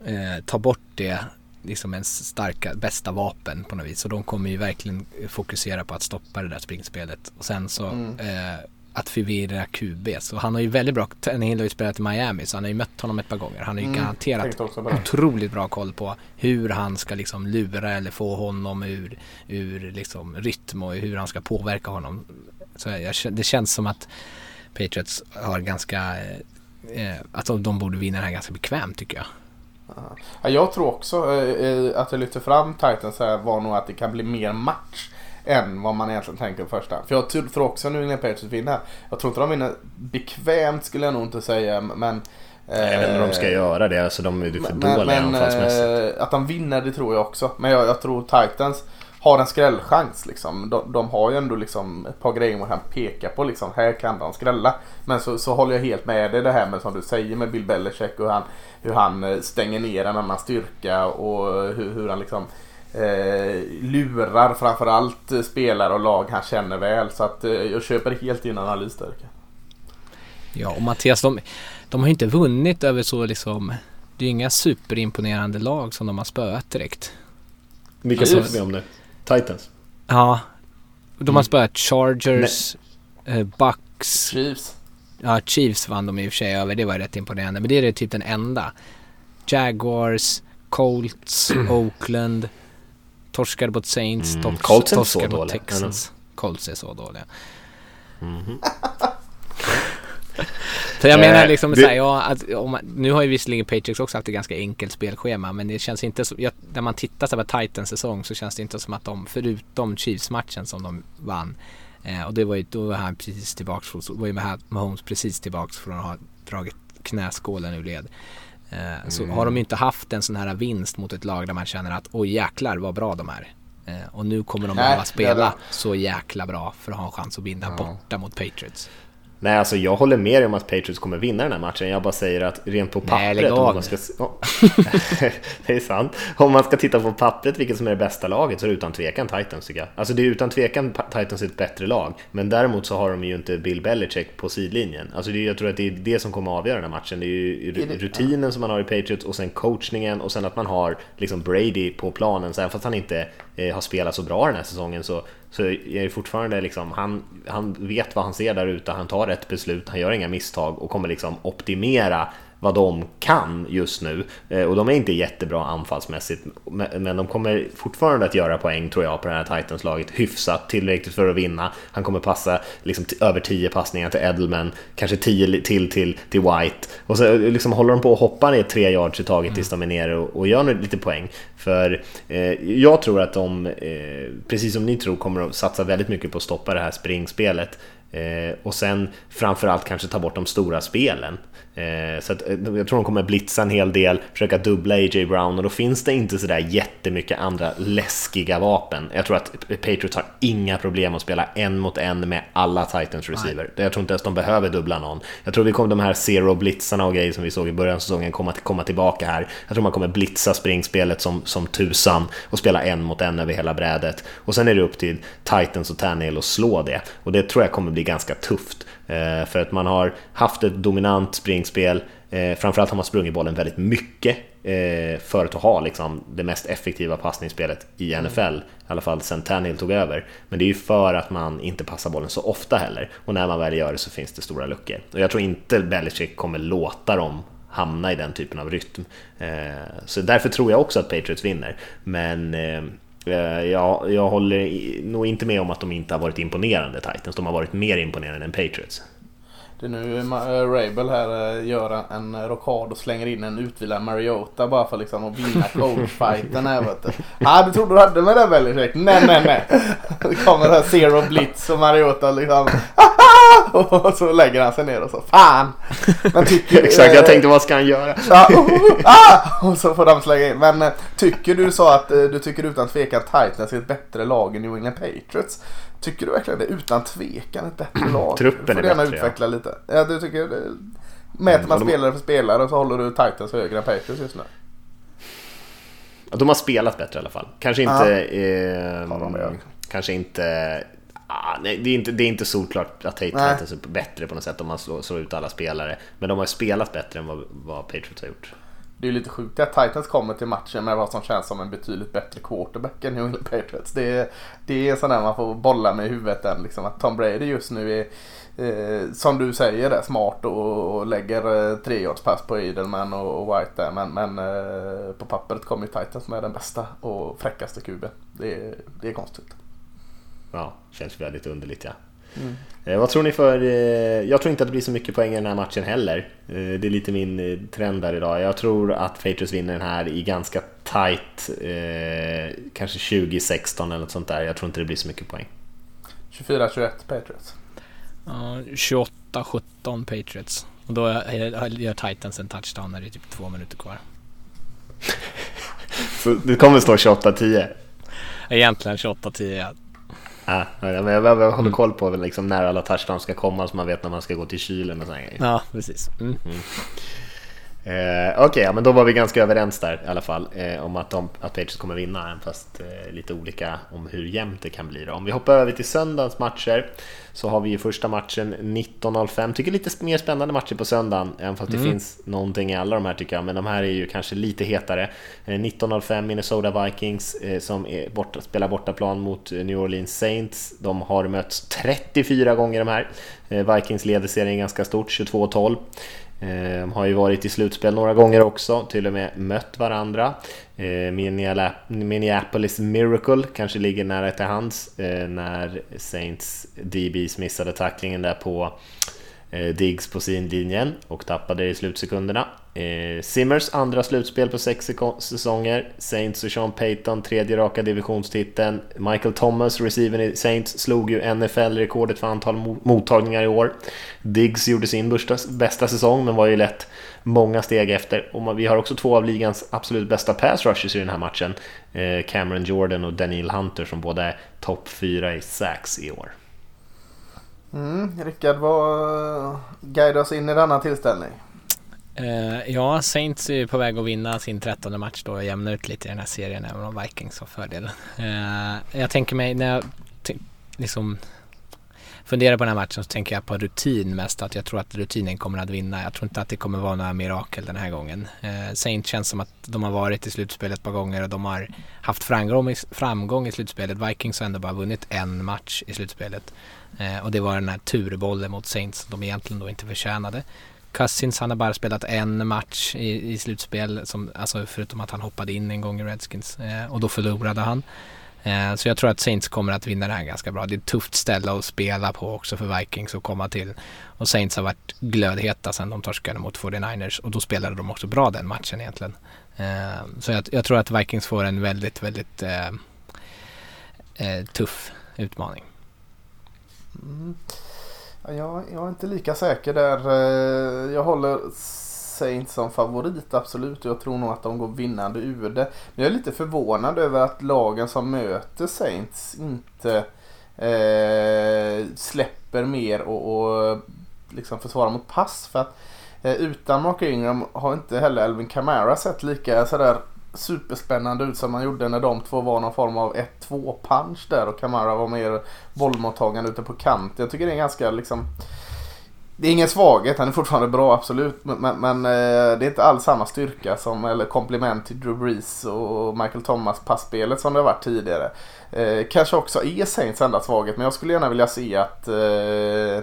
eh, ta bort det liksom ens starka, bästa vapen på något vis, så de kommer ju verkligen fokusera på att stoppa det där springspelet och sen så mm. eh, att förvirra Q B, så han har ju väldigt bra. Tannehill har ju spelat i Miami så han har ju mött honom ett par gånger, han har ju mm. garanterat otroligt bra koll på hur han ska liksom lura eller få honom ur, ur liksom rytm och hur han ska påverka honom. Så jag, det känns som att Patriots har ganska eh, att de borde vinna det här ganska bekvämt, tycker jag. Ja, jag tror också eh, att jag lyfter fram Titans här var nog att det kan bli mer match än vad man egentligen tänker på första. För jag tror också nu när Patriots vinner, jag tror inte de vinner bekvämt, skulle jag nog inte säga, men jag vet inte om de ska göra det, alltså de är ju för men, dåliga anfallsmässigt. Att de vinner, det tror jag också. Men jag, jag tror Titans har en skrällchans liksom. De, de har ju ändå liksom ett par grejer man kan peka på liksom. Här kan de skrälla. Men så, så håller jag helt med dig det här med som du säger med Bill Belichick och hur han, hur han stänger ner en annan styrka och hur, hur han liksom eh, lurar framförallt spelare och lag han känner väl. Så att eh, jag köper helt in analys där. Ja, och Mattias, de, de har ju inte vunnit över så liksom... Det är ju inga superimponerande lag som de har spöat direkt. Vilka alltså, ser vi om nu? Titans? Ja, de har mm. spöat Chargers, eh, Bucks... Chiefs. Ja, Chiefs vann de i och för sig över. Det var rätt imponerande. Men det är det typ den enda. Jaguars, Colts, Oakland, torskade mot Saints, mm. tors, Colts torskade mot dåliga. Texans. Mm. Colts är så dåliga. Mm. Så jag menar liksom såhär, ja, att, om man, nu har ju visserligen Patriots också haft ett ganska enkelt spelschema, men det känns inte så, jag, när man tittar så här på Titans säsong så känns det inte som att de, förutom Chiefs-matchen som de vann, eh, och det var ju, då var han precis tillbaks, var ju Mahomes precis tillbaks från att ha dragit knäskålen ur led, eh, mm. så har de ju inte haft en sån här vinst mot ett lag där man känner att oj jäklar vad bra de är, eh, och nu kommer de behöva spela så jäkla bra för att ha en chans att vinna mm. borta mot Patriots. Nej, alltså jag håller med dig om att Patriots kommer vinna den här matchen. Jag bara säger att rent på pappret... Nej, om man ska... Det är sant. Om man ska titta på pappret vilket som är det bästa laget så är det utan tvekan Titans, tycker jag. Alltså det är utan tvekan Titans är ett bättre lag. Men däremot så har de ju inte Bill Belichick på sidlinjen. Alltså det är, jag tror att det är det som kommer att avgöra den här matchen. Det är ju rutinen som man har i Patriots och sen coachningen och sen att man har liksom Brady på planen. Så även fast han inte eh, har spelat så bra den här säsongen så... Så är fortfarande liksom, han, han vet vad han ser där ute, han tar rätt beslut, han gör inga misstag och kommer liksom optimera vad de kan just nu. Eh, och de är inte jättebra anfallsmässigt, men, men de kommer fortfarande att göra poäng tror jag på det här Titans-laget. Hyfsat, tillräckligt för att vinna. Han kommer passa liksom, t- över tio passningar till Edelman, kanske tio till till till White. Och så liksom, håller de på och hoppar ner tre yards i taget mm. tills de är nere och, och gör lite poäng. För eh, jag tror att de, eh, precis som ni tror, kommer att satsa väldigt mycket på att stoppa det här springspelet. Eh, och sen framförallt kanske ta bort de stora spelen. Eh, så att, eh, jag tror de kommer blitza en hel del, försöka dubbla A J. Brown och då finns det inte sådär jättemycket andra läskiga vapen. Jag tror att Patriots har inga problem att spela en mot en med alla Titans receiver. Nej. Jag tror inte ens de behöver dubbla någon. Jag tror vi kommer de här zero blitzarna och grejer som vi såg i början av säsongen komma, komma tillbaka här. Jag tror man kommer blitza springspelet som, som tusan och spela en mot en över hela brädet. Och sen är det upp till Titans och Tannehill att slå det. Och det tror jag kommer bli ganska tufft för att man har haft ett dominant springspel, framförallt har man sprungit bollen väldigt mycket för att ha liksom det mest effektiva passningsspelet i N F L, i alla fall sen Tannehill tog över, men det är ju för att man inte passar bollen så ofta heller och när man väl gör det så finns det stora luckor och jag tror inte Belichick kommer låta dem hamna i den typen av rytm, så därför tror jag också att Patriots vinner, men Jag, jag håller nog inte med om att de inte har varit imponerande Titans. De har varit mer imponerande än Patriots. Det är nu Rabel här gör en rockad och slänger in en utvilad Mariota bara för liksom att vinna coachfighten här, vet du. Ja, du trodde du hade med det väldigt direkt. Nej, nej, nej. Det kommer här Zero Blitz och Mariota liksom... Och så lägger han sig ner och så fan. Men tycker, exakt, jag tänkte vad ska han göra? Ja, oh, oh, ah! Och så får de slänga in. Men tycker du så att du tycker utan tvekan Titans är ett bättre lag än New England Patriots? Tycker du verkligen det utan tvekan ett bättre lag? Truppen är bättre, utveckla ja. Lite. Ja, du tycker mäter man mm, spelare för spelare och så håller du Titans högre än Patriots just nu. De har spelat bättre i alla fall. Kanske inte eh, kanske inte Ah, nej, det är inte, det är inte solklart att Titans är bättre på något sätt om man slår, slår ut alla spelare. Men de har ju spelat bättre än vad, vad Patriots har gjort. Det är ju lite sjukt att Titans kommer till matchen med vad som känns som en betydligt bättre quarterback än New England Patriots. Det, det är sådär man får bolla med i huvudet än, liksom, att Tom Brady just nu är eh, som du säger där, smart och, och lägger eh, treårspass på Edelman och, och White där. Men, men eh, på pappret kommer ju Titans med den bästa och fräckaste kuben. Det, det är konstigt. Ja, känns väldigt underligt, ja. Mm. Eh, vad tror ni för... Eh, jag tror inte att det blir så mycket poäng i den här matchen heller. Eh, det är lite min trend där idag. Jag tror att Patriots vinner den här i ganska tight, eh, kanske tjugo sexton eller något sånt där. Jag tror inte det blir så mycket poäng. tjugofyra tjugoett Patriots. Uh, tjugoåtta sjutton Patriots. Och då gör Titans en touchdown när det är typ två minuter kvar. Så det kommer stå tjugoåtta tio. Egentligen tjugoåtta tio. Ja, men jag, jag håller koll på liksom när alla touchdowns ska komma, så man vet när man ska gå till kylen och sådär. Ja, precis. Mm. Mm. Eh, Okej, okay, ja, men då var vi ganska överens där i alla fall, eh, om att, de, att Patriots kommer vinna, även fast eh, lite olika om hur jämnt det kan bli då. Om vi hoppar över till söndagens matcher, så har vi ju första matchen nitton noll fem. Tycker lite mer spännande matcher på söndagen, även fast mm. det finns någonting i alla de här tycker jag. Men de här är ju kanske lite hetare. eh, nitton noll fem Minnesota Vikings eh, som är borta, spelar bortaplan mot New Orleans Saints. De har mötts trettiofyra gånger de här. eh, Vikings leder serien ganska stort, tjugotvå tolv. De har ju varit i slutspel några gånger också, till och med mött varandra. Minneapolis Miracle kanske ligger nära till hands när Saints D B's missade tacklingen där på Diggs på sin linjen och tappade i slutsekunderna. Zimmers andra slutspel på sex säsonger. Saints och Sean Payton, tredje raka divisionstiteln. Michael Thomas, receiver i Saints, slog ju N F L-rekordet för antal mottagningar i år. Diggs gjorde sin bästa säsong, men var ju lätt många steg efter. Och vi har också två av ligans absolut bästa pass rushers i den här matchen, Cameron Jordan och Daniel Hunter, som båda är topp fyra i sacks i år. Mm, Rickard, vad guidar oss in i denna tillställning? Uh, ja, Saints är på väg att vinna sin trettonde match då och jämna ut lite i den här serien, även om Vikings har fördel. Uh, jag tänker mig, när jag t- liksom funderar på den här matchen, så tänker jag på rutin mest, att jag tror att rutinen kommer att vinna. Jag tror inte att det kommer vara några mirakel den här gången. Uh, Saints känns som att de har varit i slutspelet ett par gånger och de har haft framgång i, framgång i slutspelet. Vikings har ändå bara vunnit en match i slutspelet. Uh, och det var den här turbollen mot Saints som de egentligen då inte förtjänade. Cousins, han har bara spelat en match i, i slutspel, som, alltså förutom att han hoppade in en gång i Redskins, eh, och då förlorade han. Eh, så jag tror att Saints kommer att vinna det här ganska bra. Det är ett tufft ställe att spela på också för Vikings att komma till. Och Saints har varit glödheta sedan de torskade mot fyrtionio ers, och då spelade de också bra den matchen egentligen. Eh, så jag, jag tror att Vikings får en väldigt, väldigt eh, eh, tuff utmaning. Mm. Jag, jag är inte lika säker där. Jag håller Saints som favorit, absolut. Jag tror nog att de går vinnande ur det. Men jag är lite förvånad över att lagen som möter Saints inte eh, släpper mer och, och liksom försvarar mot pass. För att eh, utan Mark Ingram har inte heller Alvin Kamara sett lika sådär superspännande ut som man gjorde när de två var någon form av ett två punch där och Kamara var mer bollmottagande ute på kant. Jag tycker det är ganska liksom, det är ingen svaghet, han är fortfarande bra absolut, men, men det är inte alls samma styrka som, eller komplement till Drew Brees och Michael Thomas passspelet som det har varit tidigare. Eh, kanske också är Saints enda svaghet, men jag skulle gärna vilja se att eh,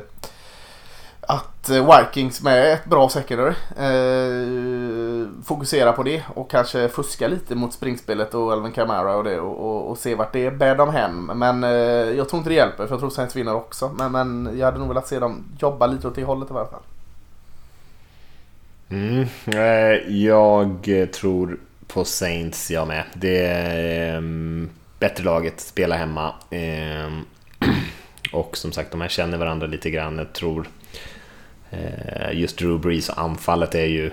att Vikings med ett bra secondary eh, fokusera på det och kanske fuska lite mot springspelet och Alvin Kamara och det och, och, och se vart det bär dem hem. Men eh, jag tror inte det hjälper, för jag tror Saints vinner också. Men, men jag hade nog velat se dem jobba lite åt det hållet i alla fall. Mm, eh, jag tror på Saints, jag med. Det är eh, bättre laget, spela hemma. Eh, och som sagt, de här känner varandra lite grann, jag tror. Just Drew Brees och anfallet är ju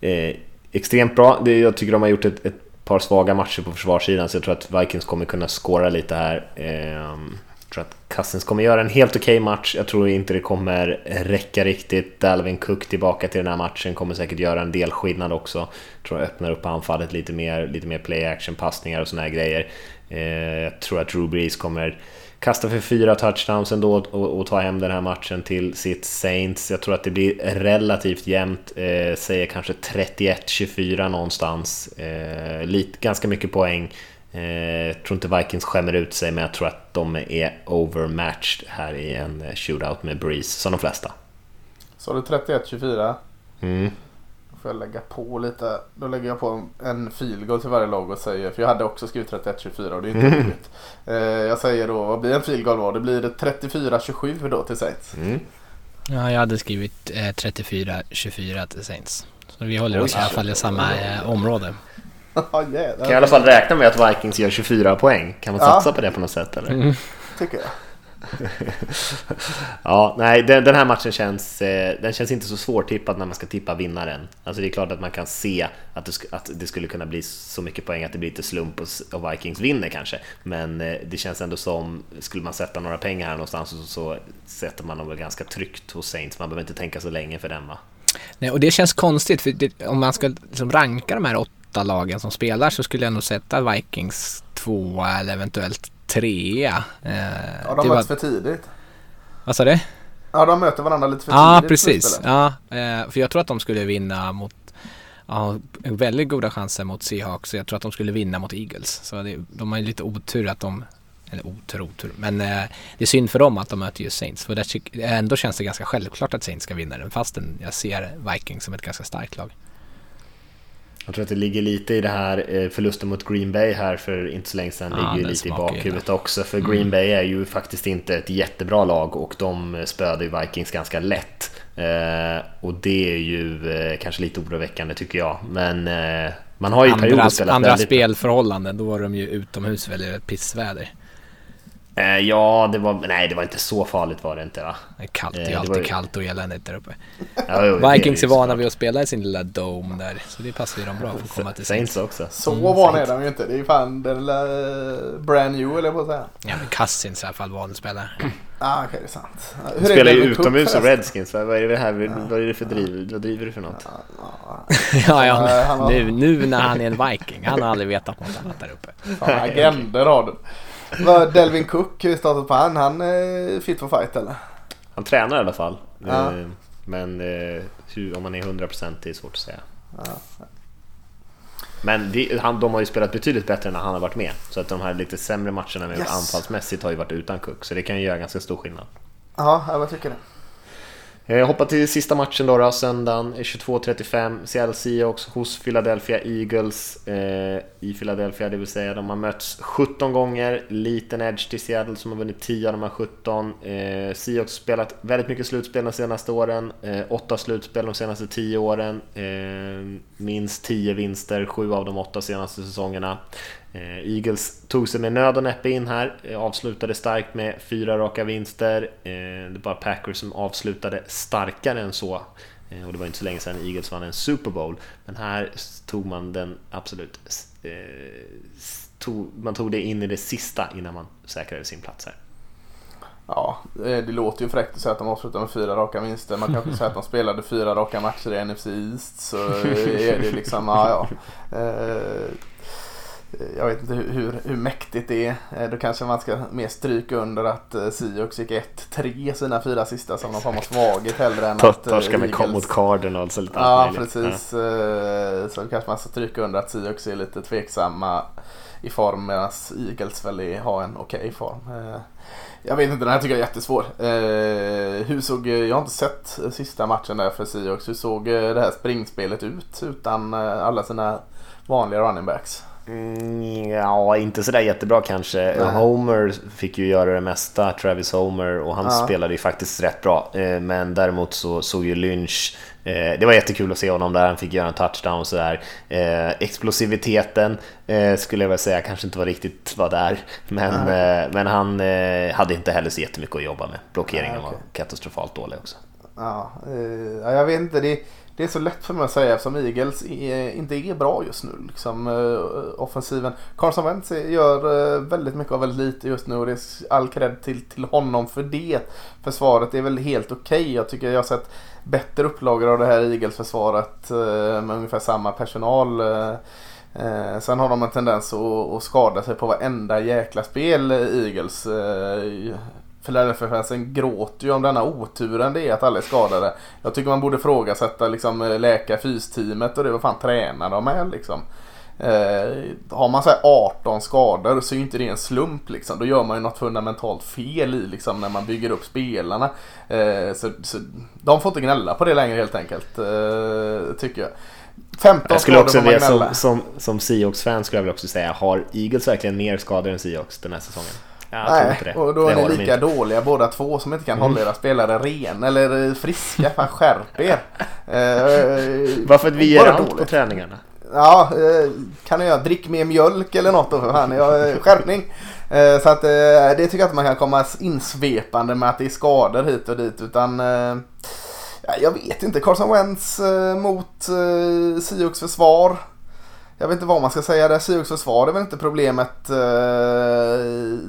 eh, extremt bra. Det, jag tycker de har gjort ett, ett par svaga matcher på försvarssidan, så jag tror att Vikings kommer kunna skåra lite här. eh, Jag tror att Cousins kommer göra en helt okej match. Jag tror inte det kommer räcka riktigt. Dalvin Cook tillbaka till den här matchen kommer säkert göra en del skillnad också. Jag tror jag öppnar upp anfallet lite mer, lite mer play action, passningar och såna här grejer. eh, Jag tror att Drew Brees kommer kasta för fyra touchdowns ändå och, och ta hem den här matchen till sitt Saints. Jag tror att det blir relativt jämnt, eh, säger kanske trettioett tjugofyra någonstans. Eh, lite, ganska mycket poäng. Eh, jag tror inte Vikings skämmer ut sig, men jag tror att de är overmatched här i en shootout med Breeze, som de flesta. Så har du trettioett tjugofyra? Mm. får jag lägga på lite. Då lägger jag på en field goal till varje lag och säger, för jag hade också skrivit trettioett tjugofyra och det är inte riktigt. Mm. Jag säger då, vad blir en field goal då? Det blir trettiofyra tjugosju då till Saints. Mm. Ja, jag hade skrivit eh, trettiofyra tjugofyra till Saints. Så vi håller oss i alla fall i samma eh, område. Oh, yeah, kan jag i alla fall räkna med att Vikings gör tjugofyra poäng? Kan man satsa ja. på det på något sätt? Eller? Mm. Tycker jag. Ja, nej, den, den här matchen känns eh, den känns inte så svårtippad när man ska tippa vinnaren. Alltså det är klart att man kan se att, du, att det skulle kunna bli så mycket poäng att det blir lite slump och, och Vikings vinner kanske. Men eh, det känns ändå som, skulle man sätta några pengar här någonstans så, så sätter man dem ganska tryggt hos Saints. Man behöver inte tänka så länge för den, va? Nej, och det känns konstigt för det, om man ska liksom ranka de här åtta lagen som spelar så skulle jag nog sätta Vikings tvåa eller eventuellt trea. Eh, ja, de möts var... för tidigt. Vad sa du? Ja, de möter varandra lite för tidigt. Ja, precis. Ja, eh, för jag tror att de skulle vinna mot, ja, väldigt goda chanser mot Seahawks, så jag tror att de skulle vinna mot Eagles. Så det, de har ju lite otur att de, eller otur, otur. Men eh, det är synd för dem att de möter ju Saints. För det, ändå känns det ganska självklart att Saints ska vinna den, fastän jag ser Vikings som ett ganska starkt lag. Jag tror att det ligger lite i det här förlusten mot Green Bay här för inte så länge sedan, ah, ligger lite i bakhuvudet också. För mm. Green Bay är ju faktiskt inte ett jättebra lag och de spöder ju Vikings ganska lätt. Eh, och det är ju eh, kanske lite oroväckande tycker jag. Men eh, man har ju andra, perioder spelat andra väldigt... spelförhållanden, då var de ju utomhus väldigt ett pissväder. Eh, ja, det var, nej, det var inte så farligt var det inte, va? Det är kallt, eh, det är alltid var... kallt och eländigt där uppe. Ja, jo, Vikings är, är vana vid att spela i sin lilla dome där, så det passar ju dem bra för att komma till Saints också. Så mm, vana är de ju inte, det är ju fan den lilla brand new eller vad säger. Ja, men Cousins i alla fall vanlig spelare. Ah, okej, okay, det är sant. Hur du spelar ju utomhus och Redskins, va? Vad är det här? Ja, vad är det för driv? Vad driver du för något? Ja, ja, nu, nu när han är en Viking, han har aldrig vetat något annat där uppe. Fan, agender har du. Dalvin Cook, hur startat på han? Han är fit for fight, eller? Han tränar i alla fall. Ja. Men hur, om han är hundra procent det är svårt att säga. Ja. Men de, han, de har ju spelat betydligt bättre när han har varit med. Så att de här lite sämre matcherna med yes. anfallsmässigt har ju varit utan Cook. Så det kan ju göra ganska stor skillnad. Ja, jag tycker det. Jag hoppar till sista matchen då, då söndagen tjugotvå trettiofem Seattle Seahawks hos Philadelphia Eagles eh, i Philadelphia, det vill säga de har mötts sjutton gånger, liten edge till Seattle som har vunnit tio av de här sjutton. eh, Seahawks spelat väldigt mycket slutspel de senaste åren, eh, åtta slutspel de senaste tio åren, eh, minst tio vinster, sju av de åtta senaste säsongerna. Eagles tog sig med nöd och näppe in här, avslutade starkt med fyra raka vinster. Det var Packers som avslutade starkare än så, och det var inte så länge sedan Eagles vann en Super Bowl. Men här tog man den absolut, man tog det in i det sista innan man säkrade sin plats här. Ja, det låter ju fräckt att säga att de avslutar med fyra raka vinster. Man kan också säga att de spelade fyra raka matcher i N F C East. Så är det liksom, ja, ja. Jag vet inte hur, hur, hur mäktigt det är. Då kanske man ska mer stryka under att Seahawks gick ett tre sina fyra sista som Exakt. De har svagit hellre än att torska med kom mot Cardinals eller lite. Ja, precis. Ja. Så kanske man ska stryka under att Seahawks är lite tveksamma i form, medan Eagles väl har en okej okay form. Jag vet inte, den här tycker jag är jättesvår. Hur såg, jag har inte sett sista matchen där för Seahawks. Hur såg det här springspelet ut utan alla sina vanliga running backs? Mm, ja, inte sådär jättebra kanske. Nej. Homer fick ju göra det mesta, Travis Homer, och han ja. spelade ju faktiskt rätt bra. Men däremot så såg ju Lynch, det var jättekul att se honom där, han fick göra en touchdown och sådär. Explosiviteten skulle jag väl säga kanske inte var riktigt var där. Men, men han hade inte heller så jättemycket att jobba med. Blockeringen ja, okay. var katastrofalt dålig också. Ja, jag vet inte, det Det är så lätt för mig att säga eftersom Eagles är, inte är bra just nu liksom, eh, offensiven. Carson Wentz gör eh, väldigt mycket och väldigt lite just nu, och det är all cred till, till honom för det. Försvaret är väl helt okej. Okay. Jag tycker jag har sett bättre upplagor av det här Eagles-försvaret eh, med ungefär samma personal. Eh, Eh, sen har de en tendens att, att skada sig på varenda jäkla spel, Eagles. Eh, Philadelphia-fansen gråter ju om denna oturen det är att alla är skadade. Jag tycker man borde frågasätta liksom, läkarfysteamet och det, vad fan tränar de med liksom. Eh, har man så här arton skador så är ju inte det en slump liksom. Då gör man ju något fundamentalt fel i liksom, när man bygger upp spelarna. eh, så, så de får inte gnälla på det längre helt enkelt, eh, tycker jag. femton jag skulle också det, som, som, som Seahawks-fan skulle jag väl också säga, har Eagles verkligen mer skador än Seahawks den här säsongen? Jag tror inte det. Och då är det ni lika dåliga båda två som inte kan mm. hålla era spelare ren eller friska. Fan, skärp er. eh, Varför att vi ger allt på träningarna? Ja, kan jag göra drick med mjölk eller något då för fan, jag skärpning. Så att det tycker jag att man kan komma insvepande med att det är skador hit och dit, utan jag vet inte. Carson Wentz mot Seahawks försvar. Jag vet inte vad man ska säga där. Seahawks försvar är väl inte problemet,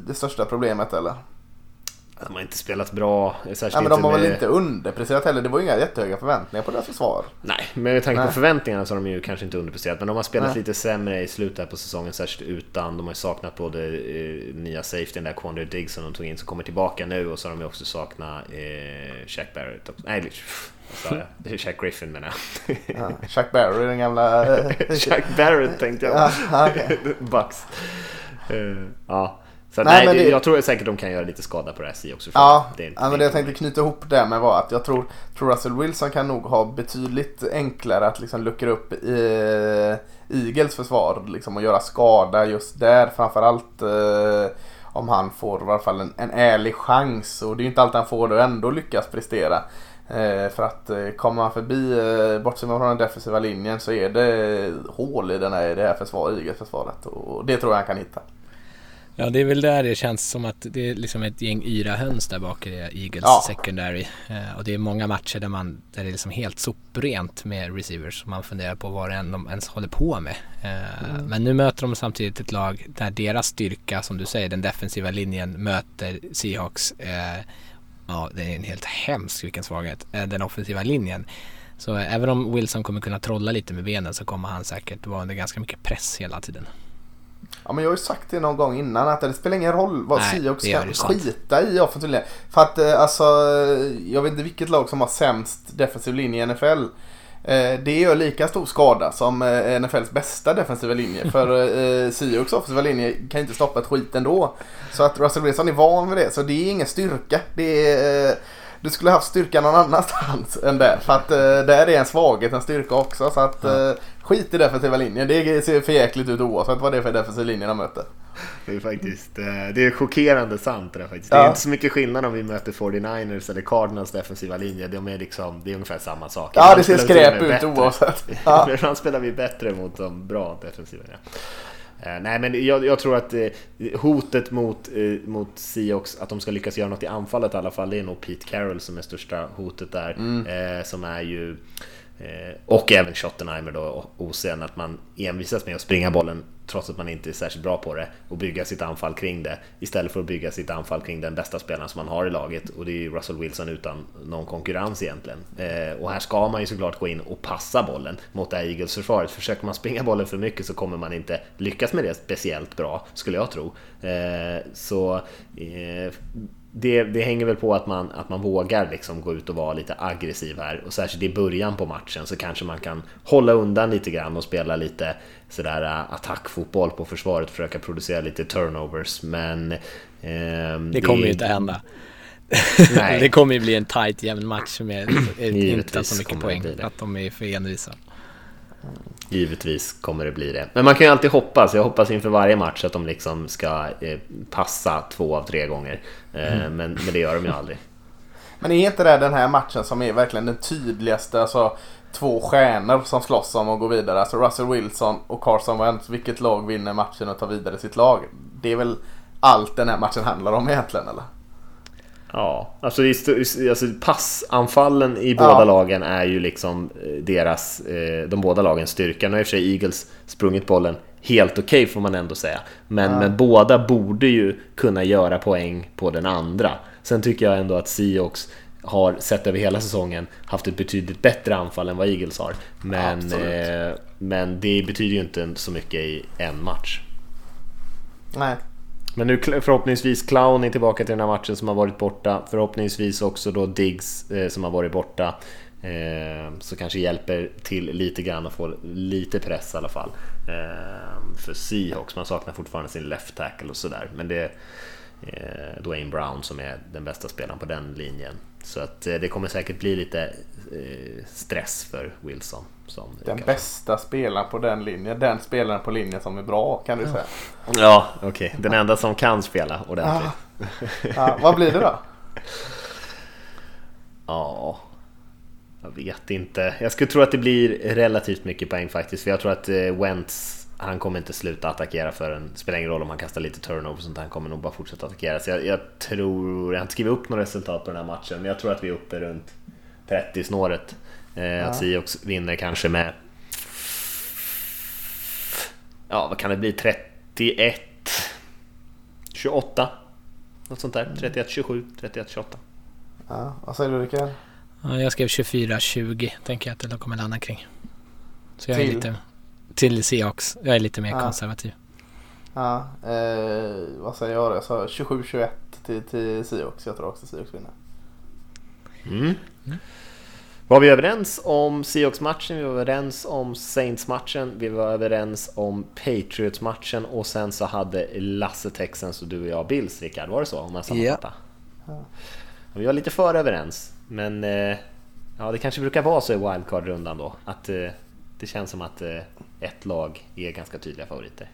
det största problemet, eller? De har inte spelat bra. Nej, men de har med... väl inte underpresterat heller. Det var ju inga jättehöga förväntningar på deras försvar. Nej, men med tanke på förväntningarna så har de ju kanske inte underpresterat. Men de har spelat Nej. lite sämre i slutet på säsongen, särskilt utan. De har ju saknat både eh, nya safety, den där Quandre Diggs som de tog in, som kommer tillbaka nu. Och så har de ju också saknat eh, Shaq Barrett också. Nej, det är Shaq Griffin menar jag. Ja, Shaq Barrett, den gamla Shaq Barrett tänkte jag. Ja, okay. Bucks. uh, Ja. Så nej, nej, men det, jag tror säkert de kan göra lite skada på det här också. Ja, det är inte, ja, men det jag tänkte knyta ihop det med var att jag tror, tror Russell Wilson kan nog ha betydligt enklare att liksom luckra upp eh, Eagles försvar liksom, och göra skada just där. Framförallt eh, om han får i alla fall en, en ärlig chans. Och det är inte allt han får, då ändå lyckas prestera. Eh, för att eh, kommer man förbi, eh, bortsett från den defensiva linjen, så är det hål i den här, det här försvar, Eagles-försvaret. Och det tror jag han kan hitta. Ja, det är väl där det känns som att det är liksom ett gäng yra höns där bak i Eagles ja. secondary. Eh, och det är många matcher där, man, där det är liksom helt soprent med receivers som man funderar på vad det än de ens håller på med. Eh, mm. Men nu möter de samtidigt ett lag där deras styrka, som du säger, den defensiva linjen möter Seahawks. Eh, ja, det är en helt hemsk, vilken svaghet, eh, den offensiva linjen. Så eh, även om Wilson kommer kunna trolla lite med benen så kommer han säkert vara under ganska mycket press hela tiden. Ja, men jag har ju sagt det någon gång innan att det spelar ingen roll vad Seahawks kan skita i offensiv linje. För att alltså, jag vet inte vilket lag som har sämst defensiv linje i N F L. Det gör lika stor skada som N F L:s bästa defensiva linje. För Seahawks offensiva linje kan inte stoppa ett skit ändå. Så att Russell Wilson är van vid det. Så det är ingen styrka. Det är, du skulle haft styrka någon annanstans än där. För att där är en svaghet, en styrka också. Så att... Mm. Skit i defensiva linjen, det ser för jäkligt ut oavsett vad det är för defensiva linjer de möter. Det är faktiskt, det är chockerande sant det faktiskt. Det är ja. inte så mycket skillnad om vi möter fyrtionio-ers eller Cardinals defensiva linje. De är liksom, det är ungefär samma sak. Ja, det ser skräp ut oavsett. Ja. Ibland spelar vi bättre mot de bra defensiva linjerna. Nej, men jag, jag tror att hotet mot, mot Seahawks, att de ska lyckas göra något i anfallet i alla fall, det är nog Pete Carroll som är största hotet där. Mm. Som är ju... och även Schottenheimer då, och, och sen att man envisas med att springa bollen trots att man inte är särskilt bra på det och bygga sitt anfall kring det, istället för att bygga sitt anfall kring den bästa spelaren som man har i laget, och det är ju Russell Wilson utan någon konkurrens egentligen. Eh, och här ska man ju såklart gå in och passa bollen mot det här Eagles-försvaret. Försöker man springa bollen för mycket så kommer man inte lyckas med det speciellt bra, skulle jag tro. Eh, så eh, Det, det hänger väl på att man, att man vågar liksom gå ut och vara lite aggressiv här. Och särskilt i början på matchen så kanske man kan hålla undan lite grann och spela lite sådär attackfotboll på försvaret, försöka producera lite turnovers. Men eh, det, det kommer ju inte hända. Nej. Det kommer ju bli en tight jämn match med inte så mycket poäng att de är för envisa. Givetvis kommer det bli det. Men man kan ju alltid hoppas. Jag hoppas inför varje match att de liksom ska eh, passa två av tre gånger. eh, mm. men, men det gör de ju aldrig. Men är inte det den här matchen som är verkligen den tydligaste, alltså två stjärnor som slåss om att gå vidare, alltså Russell Wilson och Carson Wentz, vilket lag vinner matchen och tar vidare sitt lag? Det är väl allt den här matchen handlar om egentligen, eller? Ja, alltså, alltså passanfallen i båda ja. lagen är ju liksom deras, de båda lagens styrka. Nu har i och för sig Eagles sprungit bollen helt okej okay, får man ändå säga. Men, ja. men båda borde ju kunna göra poäng på den andra. Sen tycker jag ändå att Seahawks har sett över hela säsongen haft ett betydligt bättre anfall än vad Eagles har. Men, eh, men det betyder ju inte så mycket i en match. Nej. Men nu förhoppningsvis Clown är tillbaka till den här matchen som har varit borta. Förhoppningsvis också då Diggs eh, som har varit borta. Eh, så kanske hjälper till lite grann och får lite press i alla fall. Eh, för Seahawks, man saknar fortfarande sin left tackle och sådär. Men det är eh, Dwayne Brown som är den bästa spelaren på den linjen. Så att eh, det kommer säkert bli lite eh, stress för Wilson. Som den bästa spelaren på den linjen, den spelaren på linjen som är bra, kan du ja. säga. Ja, okej. Okay. Den enda som kan spela ordentligt. Ah. Ah, vad blir det då? Ja, jag vet inte. Jag skulle tro att det blir relativt mycket poäng faktiskt. För jag tror att Wentz, han kommer inte sluta attackera förrän, spelar ingen roll om han kastar lite turnover sånt, han kommer nog bara fortsätta attackera. Så jag, jag tror, jag har inte skrivit upp några resultat på den här matchen, men jag tror att vi är uppe runt trettio-snåret. Eh, ja. Att Seahawks vinner kanske med, ja vad kan det bli, trettioett tjugoåtta, något sånt där, trettioett tjugosju, trettioett tjugoåtta. Ja, vad säger du Rickard? Ja, jag skrev tjugofyra tjugo, tänker jag att det kommer landa kring. Så jag till? är lite till Seahawks. Jag är lite mer ja. konservativ. Ja, eh, vad säger jag då? Jag sa tjugosju tjugoett till, till Seahawks. Jag tror också Seahawks vinner. Mm. Mm. Var vi överens om Seahawks-matchen, vi var överens om Saints-matchen, vi var överens om Patriots-matchen och sen så hade Lasse Texans och du och jag Bills, Rickard, var det så? Om man sammanfattar. Yeah. Vi var lite för överens, men ja, det kanske brukar vara så i wildcard-rundan då, att det känns som att ett lag är ganska tydliga favoriter.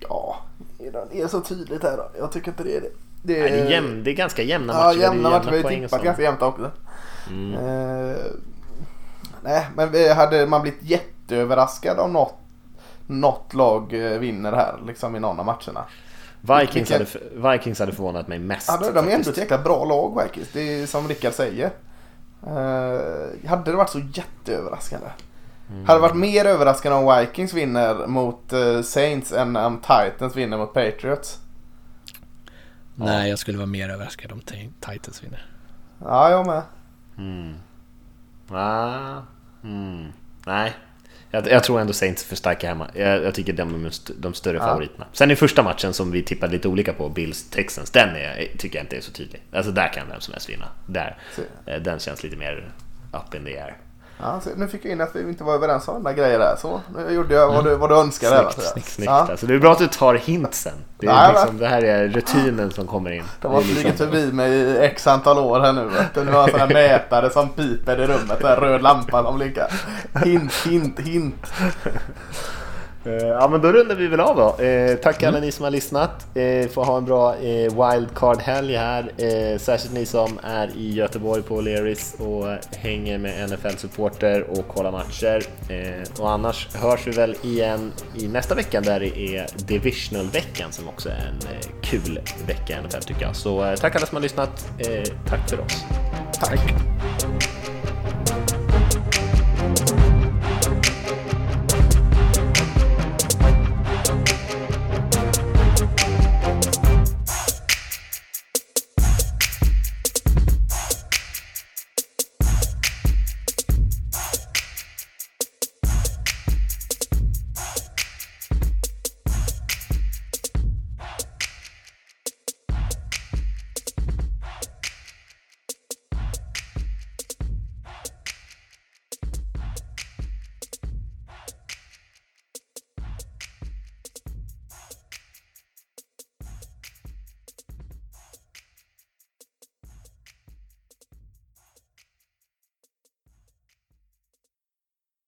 Ja, det är så tydligt här då, jag tycker inte det är det. Det är, Nej, det är, jäm, det är ganska jämna matcher. Ja, jämna matcher, vi har tippat ganska jämnt också. Mm. Eh, nej, men vi hade man blivit jätteöverraskad om något, något lag vinner här liksom i någon av matcherna. Vikings, hade, Vikings hade förvånat mig mest. Ja, de är inte jäkla bra lag, Vikings. Det är som Rickard säger. Eh, hade det varit så jätteöverraskande. Mm. Hade det varit mer överraskande om Vikings vinner mot Saints än om Titans vinner mot Patriots? Nej, jag skulle vara mer överraskad om Titans vinner. Ja, jag med. Mm. Ah. Mm. Nej, jag, jag tror ändå Saints förstärker hemma. Jag, jag tycker de är de större ja. favoriterna. Sen är första matchen som vi tippade lite olika på, Bills Texans, den är, tycker jag inte är så tydlig. Alltså där kan vem som helst vinna. Där. Den känns lite mer up in the air. Ja, så nu fick jag in att vi inte var överens om den grejer där. Så nu gjorde jag vad du, vad du önskade. Snyggt, där, snyggt, snyggt. Ja. Alltså, det är bra att du tar hintsen. Det, är nej, liksom, det här är rutinen som kommer in. De har flugit förbi mig i x antal år här nu. Nu har jag sådana mätare som piper i rummet. Den röd lampan om lika. Hint, hint, hint. Ja, men då rundar vi väl av då. eh, Tack alla ni som har lyssnat. eh, Får ha en bra eh, wildcard-helg här, eh, särskilt ni som är i Göteborg på Leris och hänger med N F L-supporter och kollar matcher. eh, Och annars hörs vi väl igen i nästa vecka, där det är Divisional-veckan, som också är en eh, kul vecka i N F L tycker jag. Så eh, tack alla som har lyssnat. eh, Tack för oss. Tack.